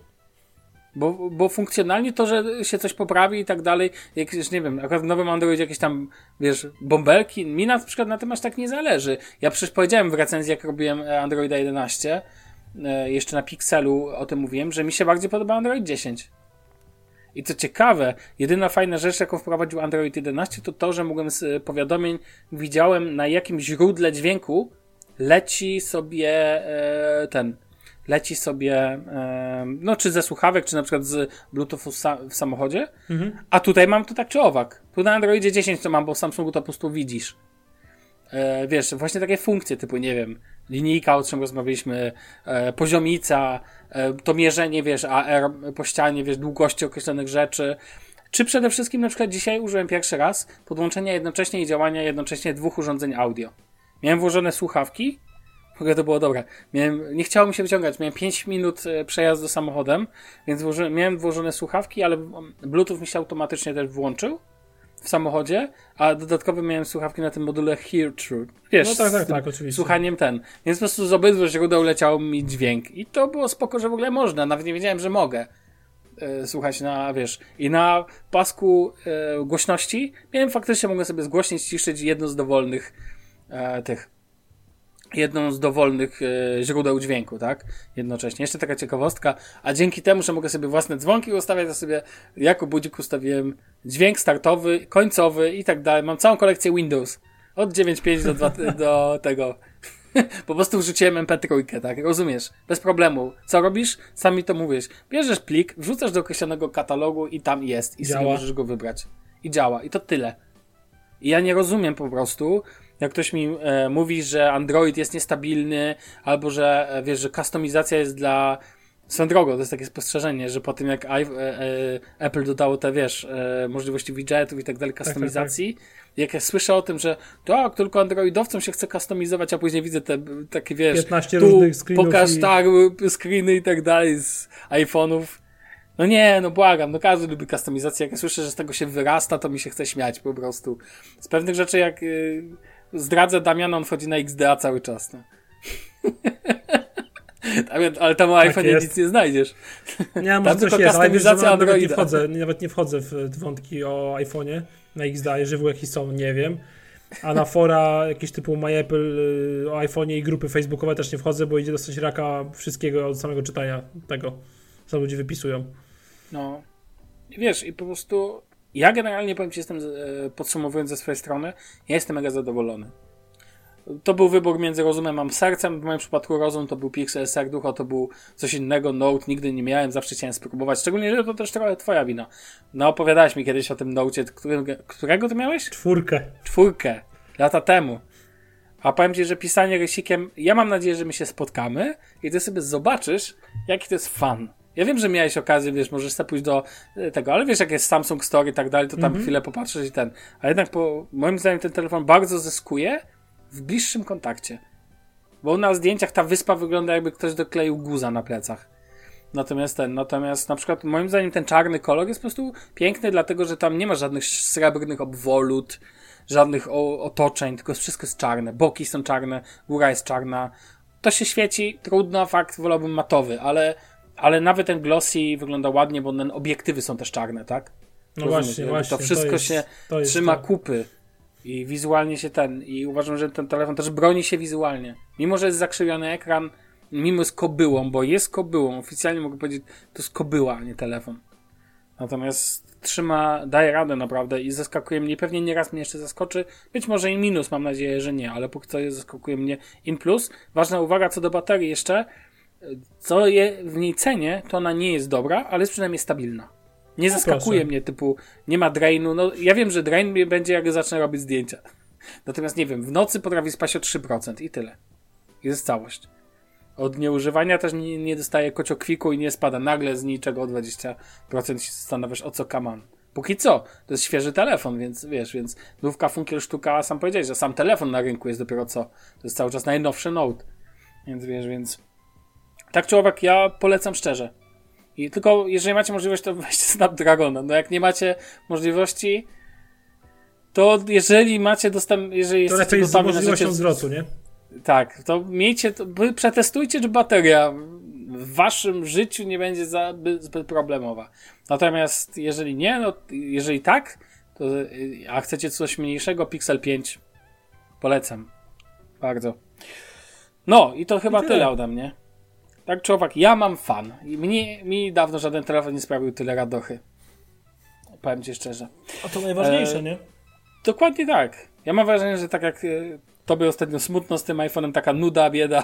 Bo, bo funkcjonalnie to, że się coś poprawi i tak dalej, jakieś, nie wiem, akurat w nowym Androidzie jakieś tam, wiesz, bąbelki, mi na przykład na tym aż tak nie zależy. Ja przecież powiedziałem w recenzji, jak robiłem Androida jedenaście, jeszcze na Pixelu o tym mówiłem, że mi się bardziej podoba Android dziesięć. I co ciekawe, jedyna fajna rzecz, jaką wprowadził Android jedenaście, to to, że mogłem z powiadomień, widziałem na jakim źródle dźwięku leci sobie e, ten, leci sobie e, no czy ze słuchawek, czy na przykład z Bluetoothu w samochodzie, mhm. a tutaj mam to tak czy owak. Tu na Androidzie dziesięć to mam, bo w Samsungu to po prostu widzisz. E, wiesz, właśnie takie funkcje typu, nie wiem, linijka, o czym rozmawialiśmy, e, poziomica, e, to mierzenie, wiesz, A R po ścianie, wiesz, długości określonych rzeczy, czy przede wszystkim na przykład dzisiaj użyłem pierwszy raz podłączenia jednocześnie i działania jednocześnie dwóch urządzeń audio. Miałem włożone słuchawki, w ogóle to było dobre, miałem, nie chciało mi się wyciągać, miałem pięć minut przejazdu samochodem, więc włoży, miałem włożone słuchawki, ale Bluetooth mi się automatycznie też włączył w samochodzie, a dodatkowo miałem słuchawki na tym module Hear True. Wiesz, no tak, tak, tak, oczywiście. Słuchaniem ten. Więc po prostu z obydwu źródeł leciał mi dźwięk. I to było spoko, że w ogóle można. Nawet nie wiedziałem, że mogę e, słuchać na, wiesz, i na pasku e, głośności miałem faktycznie, mogłem sobie zgłośnić, ciszyć jedno z dowolnych e, tych, jedną z dowolnych e, źródeł dźwięku, tak? Jednocześnie. Jeszcze taka ciekawostka, a dzięki temu, że mogę sobie własne dzwonki ustawiać, to sobie jako budzik ustawiłem dźwięk startowy, końcowy i tak dalej. Mam całą kolekcję Windows. Od dziewięć pięć do, dwa, do tego. Po prostu wrzuciłem em pe trzy, tak? Rozumiesz? Bez problemu. Co robisz? Sam mi to mówisz. Bierzesz plik, wrzucasz do określonego katalogu i tam jest. I działa. Sobie możesz go wybrać. I działa. I to tyle. I ja nie rozumiem po prostu... Jak ktoś mi e, mówi, że Android jest niestabilny, albo że e, wiesz, że kustomizacja jest dla... Są drogo, to jest takie spostrzeżenie, że po tym jak I, e, e, Apple dodało te, wiesz, e, możliwości widgetów i tak dalej, kustomizacji, tak, tak, tak. Jak ja słyszę o tym, że tak, tylko androidowcom się chce kustomizować, a później widzę te takie, wiesz, piętnaście tu różnych screenów pokaż i... tak, screeny i tak dalej z iPhone'ów, No nie, no błagam, no każdy lubi kustomizację. Jak ja słyszę, że z tego się wyrasta, to mi się chce śmiać po prostu. Z pewnych rzeczy, jak yy, zdradza Damiana, on wchodzi na X D A cały czas. No. Ale tam o tak iPhone'ie nic nie znajdziesz. Nie, może coś jest, ale wiesz, że nawet nie, wchodzę, nawet nie wchodzę w wątki o iPhone'ie na X D A, jeżeli w ogóle jakieś są, nie wiem. A na fora jakieś typu My Apple o iPhone'ie i grupy facebookowe też nie wchodzę, bo idzie dostać raka wszystkiego od samego czytania tego, co ludzie wypisują. No, wiesz, i po prostu ja generalnie powiem ci, jestem, podsumowując ze swojej strony, ja jestem mega zadowolony. To był wybór między rozumem a sercem. W moim przypadku rozum to był Pixel, serducho to był coś innego, Note nigdy nie miałem, zawsze chciałem spróbować, szczególnie, że to też trochę twoja wina. No, opowiadałeś mi kiedyś o tym Note'cie, którego, którego ty miałeś? Czwórkę. Czwórkę, lata temu. A powiem ci, że pisanie rysikiem, ja mam nadzieję, że my się spotkamy i ty sobie zobaczysz, jaki to jest fan. Ja wiem, że miałeś okazję, wiesz, możesz sobie pójść do tego, ale wiesz, jak jest Samsung Store i tak dalej, to tam mm-hmm. chwilę popatrzysz i ten. A jednak po, moim zdaniem ten telefon bardzo zyskuje w bliższym kontakcie. Bo na zdjęciach ta wyspa wygląda, jakby ktoś dokleił guza na plecach. Natomiast ten, natomiast na przykład moim zdaniem ten czarny kolor jest po prostu piękny, dlatego że tam nie ma żadnych srebrnych obwolut, żadnych o, otoczeń, tylko wszystko jest czarne. Boki są czarne, góra jest czarna. To się świeci, trudno, fakt, wolałbym matowy, ale, ale nawet ten glossy wygląda ładnie, bo ten obiektywy są też czarne, tak? No rozumiesz? właśnie, właśnie. To wszystko to jest, się to jest, trzyma to. kupy. I wizualnie się ten, i uważam, że ten telefon też broni się wizualnie. Mimo, że jest zakrzywiony ekran, mimo jest kobyłą, bo jest kobyłą, oficjalnie mogę powiedzieć, to jest kobyła, a nie telefon. Natomiast trzyma, daje radę naprawdę i zaskakuje mnie, pewnie nieraz mnie jeszcze zaskoczy, być może i minus, mam nadzieję, że nie, ale póki co zaskakuje mnie in plus. Ważna uwaga co do baterii jeszcze, co je w niej cenię, to ona nie jest dobra, ale jest przynajmniej stabilna. Nie zaskakuje no mnie, typu nie ma drainu. No, ja wiem, że drain będzie, jak zacznę robić zdjęcia. Natomiast nie wiem, w nocy potrafi spać o trzy procent i tyle. Jest całość. Od nieużywania też nie, nie dostaje kociokwiku i nie spada nagle z niczego o dwadzieścia procent się zastanawiasz, o co kaman. Póki co, to jest świeży telefon, więc wiesz, więc nówka, funkiel, sztuka, sam powiedziałeś, że sam telefon na rynku jest dopiero co. To jest cały czas najnowszy Note. Więc wiesz, więc tak czy owak, ja polecam szczerze. I tylko jeżeli macie możliwość, to weźcie Snapdragona. No jak nie macie możliwości, to jeżeli macie dostęp, jeżeli jesteście gotowi na życie... zwrotu, nie? Tak, to miejcie, to przetestujcie, czy bateria w waszym życiu nie będzie za, zbyt problemowa. Natomiast jeżeli nie, no jeżeli tak, to, a chcecie coś mniejszego, Pixel pięć polecam. Bardzo. No i to chyba I tyle. tyle ode mnie. Tak czy owak, ja mam fan. I mnie, mi dawno żaden telefon nie sprawił tyle radochy. Powiem ci szczerze. A to najważniejsze, e, nie? Dokładnie tak. Ja mam wrażenie, że tak jak e, tobie ostatnio smutno z tym iPhone'em, taka nuda, bieda.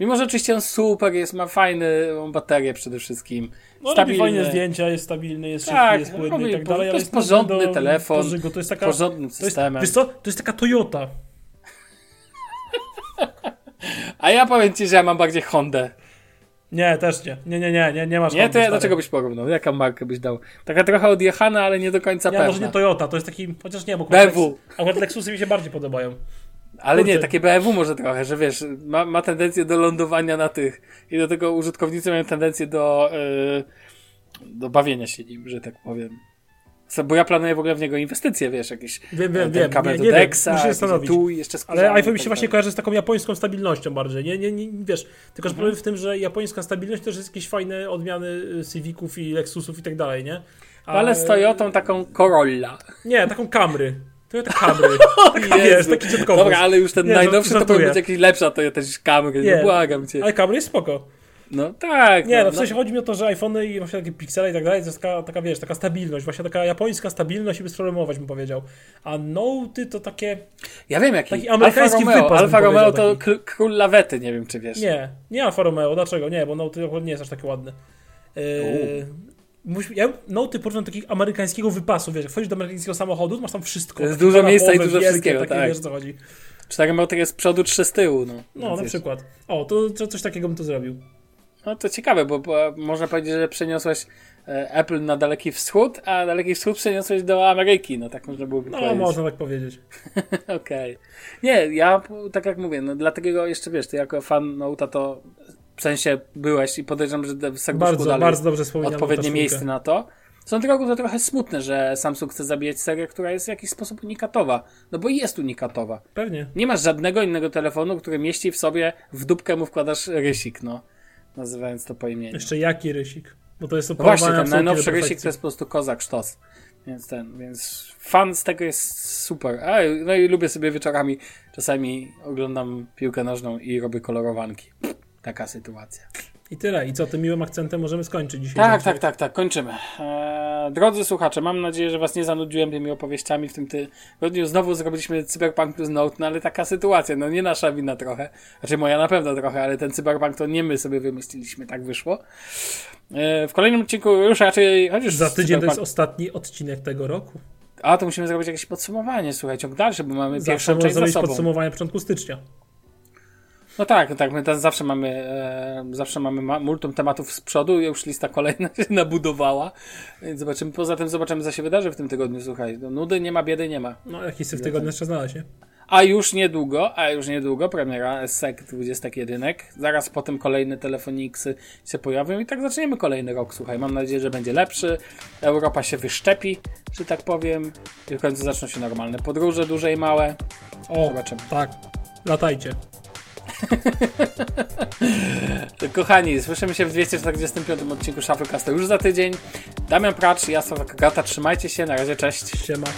Mimo, że oczywiście on super jest, ma fajną baterię przede wszystkim. No, stabilny. Robi fajne zdjęcia, jest stabilny, jest szybki, tak, jest płynny i tak dalej. To jest porządny do, telefon, do to jest taka, porządnym systemem. To jest, wiesz co, to jest taka Toyota. A ja powiem ci, że ja mam bardziej Hondę. Nie, też nie. Nie, nie, nie, nie, nie masz. Nie, to ja do czego byś porównał? Jaka markę byś dał? Taka trochę odjechana, ale nie do końca ja, pewna. Ja może nie Toyota, to jest taki, chociaż nie, bo B M W. Akurat Lexusy mi się bardziej podobają. Ale Kurczę. nie, takie B M W może trochę, że wiesz, ma, ma tendencję do lądowania na tych i do tego użytkownicy mają tendencję do yy, do bawienia się nim, że tak powiem. Bo ja planuję w ogóle w niego inwestycje, wiesz, jakieś wiem, wiem, wiem, kamer do Dexa, tu i jeszcze skórzane. Ale iPhone mi się tak właśnie tak. kojarzy z taką japońską stabilnością bardziej, nie, nie, nie wiesz, tylko że mhm. problem w tym, że japońska stabilność też jest jakieś fajne odmiany Civiców i Lexusów i tak dalej, nie? A... Ale z Toyotą taką Corolla. Nie, taką Camry. Toyota Camry. Jest, taki dziadkowość. Dobra, ale już ten nie, najnowszy no, to powinien być jakiś lepsza Toyota niż Camry, nie. No błagam cię. Ale Camry jest spoko. No tak. Nie, no, no w sensie no. chodzi mi o to, że iPhony i właśnie takie piksele i tak dalej, to jest taka, taka, wiesz, taka stabilność, właśnie taka japońska stabilność i bezproblemować bym powiedział. A Note'y to takie... Ja wiem jaki. Taki amerykański Alfa Romeo, Alfa Romeo to k- król lawety, nie wiem czy wiesz. Nie, nie Alfa Romeo, dlaczego? Nie, bo Note'y nie jest aż takie ładne. Yy, muś, ja Note'y porównam do takiego amerykańskiego wypasu, wiesz, jak wchodzisz do amerykańskiego samochodu, masz tam wszystko. Jest dużo miejsca i dużo wielkie, wszystkiego, takie, tak. Wiesz, co chodzi. cztery metry jest z przodu, trzy z tyłu, no. No, więc na przykład. O, to, to coś takiego bym to zrobił. No to ciekawe, bo, bo można powiedzieć, że przeniosłeś Apple na Daleki Wschód, a Daleki Wschód przeniosłeś do Ameryki, no tak można byłoby no, powiedzieć. No można tak powiedzieć. Okej. Okay. Nie, ja tak jak mówię, no dlatego jeszcze wiesz, ty jako fan Note'a to W sensie byłeś i podejrzewam, że w Serduszku dali bardzo dobrze odpowiednie miejsce na to. Są drogą to trochę smutne, że Samsung chce zabijać serię, która jest w jakiś sposób unikatowa. No bo jest unikatowa. Pewnie. Nie masz żadnego innego telefonu, który mieści w sobie, w dupkę mu wkładasz rysik, no. Nazywając to po imieniu. Jeszcze jaki rysik? Bo to jest no właśnie, ten najnowszy rysik to jest po prostu kozak sztos. Więc ten, więc fan z tego jest super. A, no i lubię sobie wieczorami, czasami oglądam piłkę nożną i robię kolorowanki. Taka sytuacja. I tyle. I co, tym miłym akcentem możemy skończyć dzisiaj. Tak, tak, tak, tak. Kończymy. Eee, drodzy słuchacze, mam nadzieję, że was nie zanudziłem tymi opowieściami w tym tygodniu. Znowu zrobiliśmy Cyberpunk plus Note, no ale taka sytuacja, no nie nasza wina trochę. Znaczy moja na pewno trochę, ale ten Cyberpunk to nie my sobie wymyśliliśmy, tak wyszło. Eee, w kolejnym odcinku już raczej... Chociaż za tydzień Cyberpunk... to jest ostatni odcinek tego roku. A, to musimy zrobić jakieś podsumowanie, słuchaj, ciąg dalszy, bo mamy zawsze pierwszą część za sobą. Podsumowanie początku stycznia. No tak, tak, my tam zawsze mamy e, zawsze mamy ma- multum tematów z przodu i już lista kolejna się nabudowała, więc zobaczymy, poza tym zobaczymy, co się wydarzy w tym tygodniu, słuchaj, no, nudy nie ma, biedy nie ma. No jakiś w tygodniu jeszcze znalazł się. A już niedługo, a już niedługo premiera S dwadzieścia jeden, zaraz potem kolejne telefoniksy się pojawią i tak zaczniemy kolejny rok, słuchaj, mam nadzieję, że będzie lepszy, Europa się wyszczepi, że tak powiem, i w końcu zaczną się normalne podróże, duże i małe, o, zobaczymy. Tak, latajcie. Kochani, słyszymy się w dwieście czterdziestym piątym odcinku ShuffleCasta już za tydzień. Damian Pracz, ja Sławek Agata, trzymajcie się, na razie, cześć. Siema.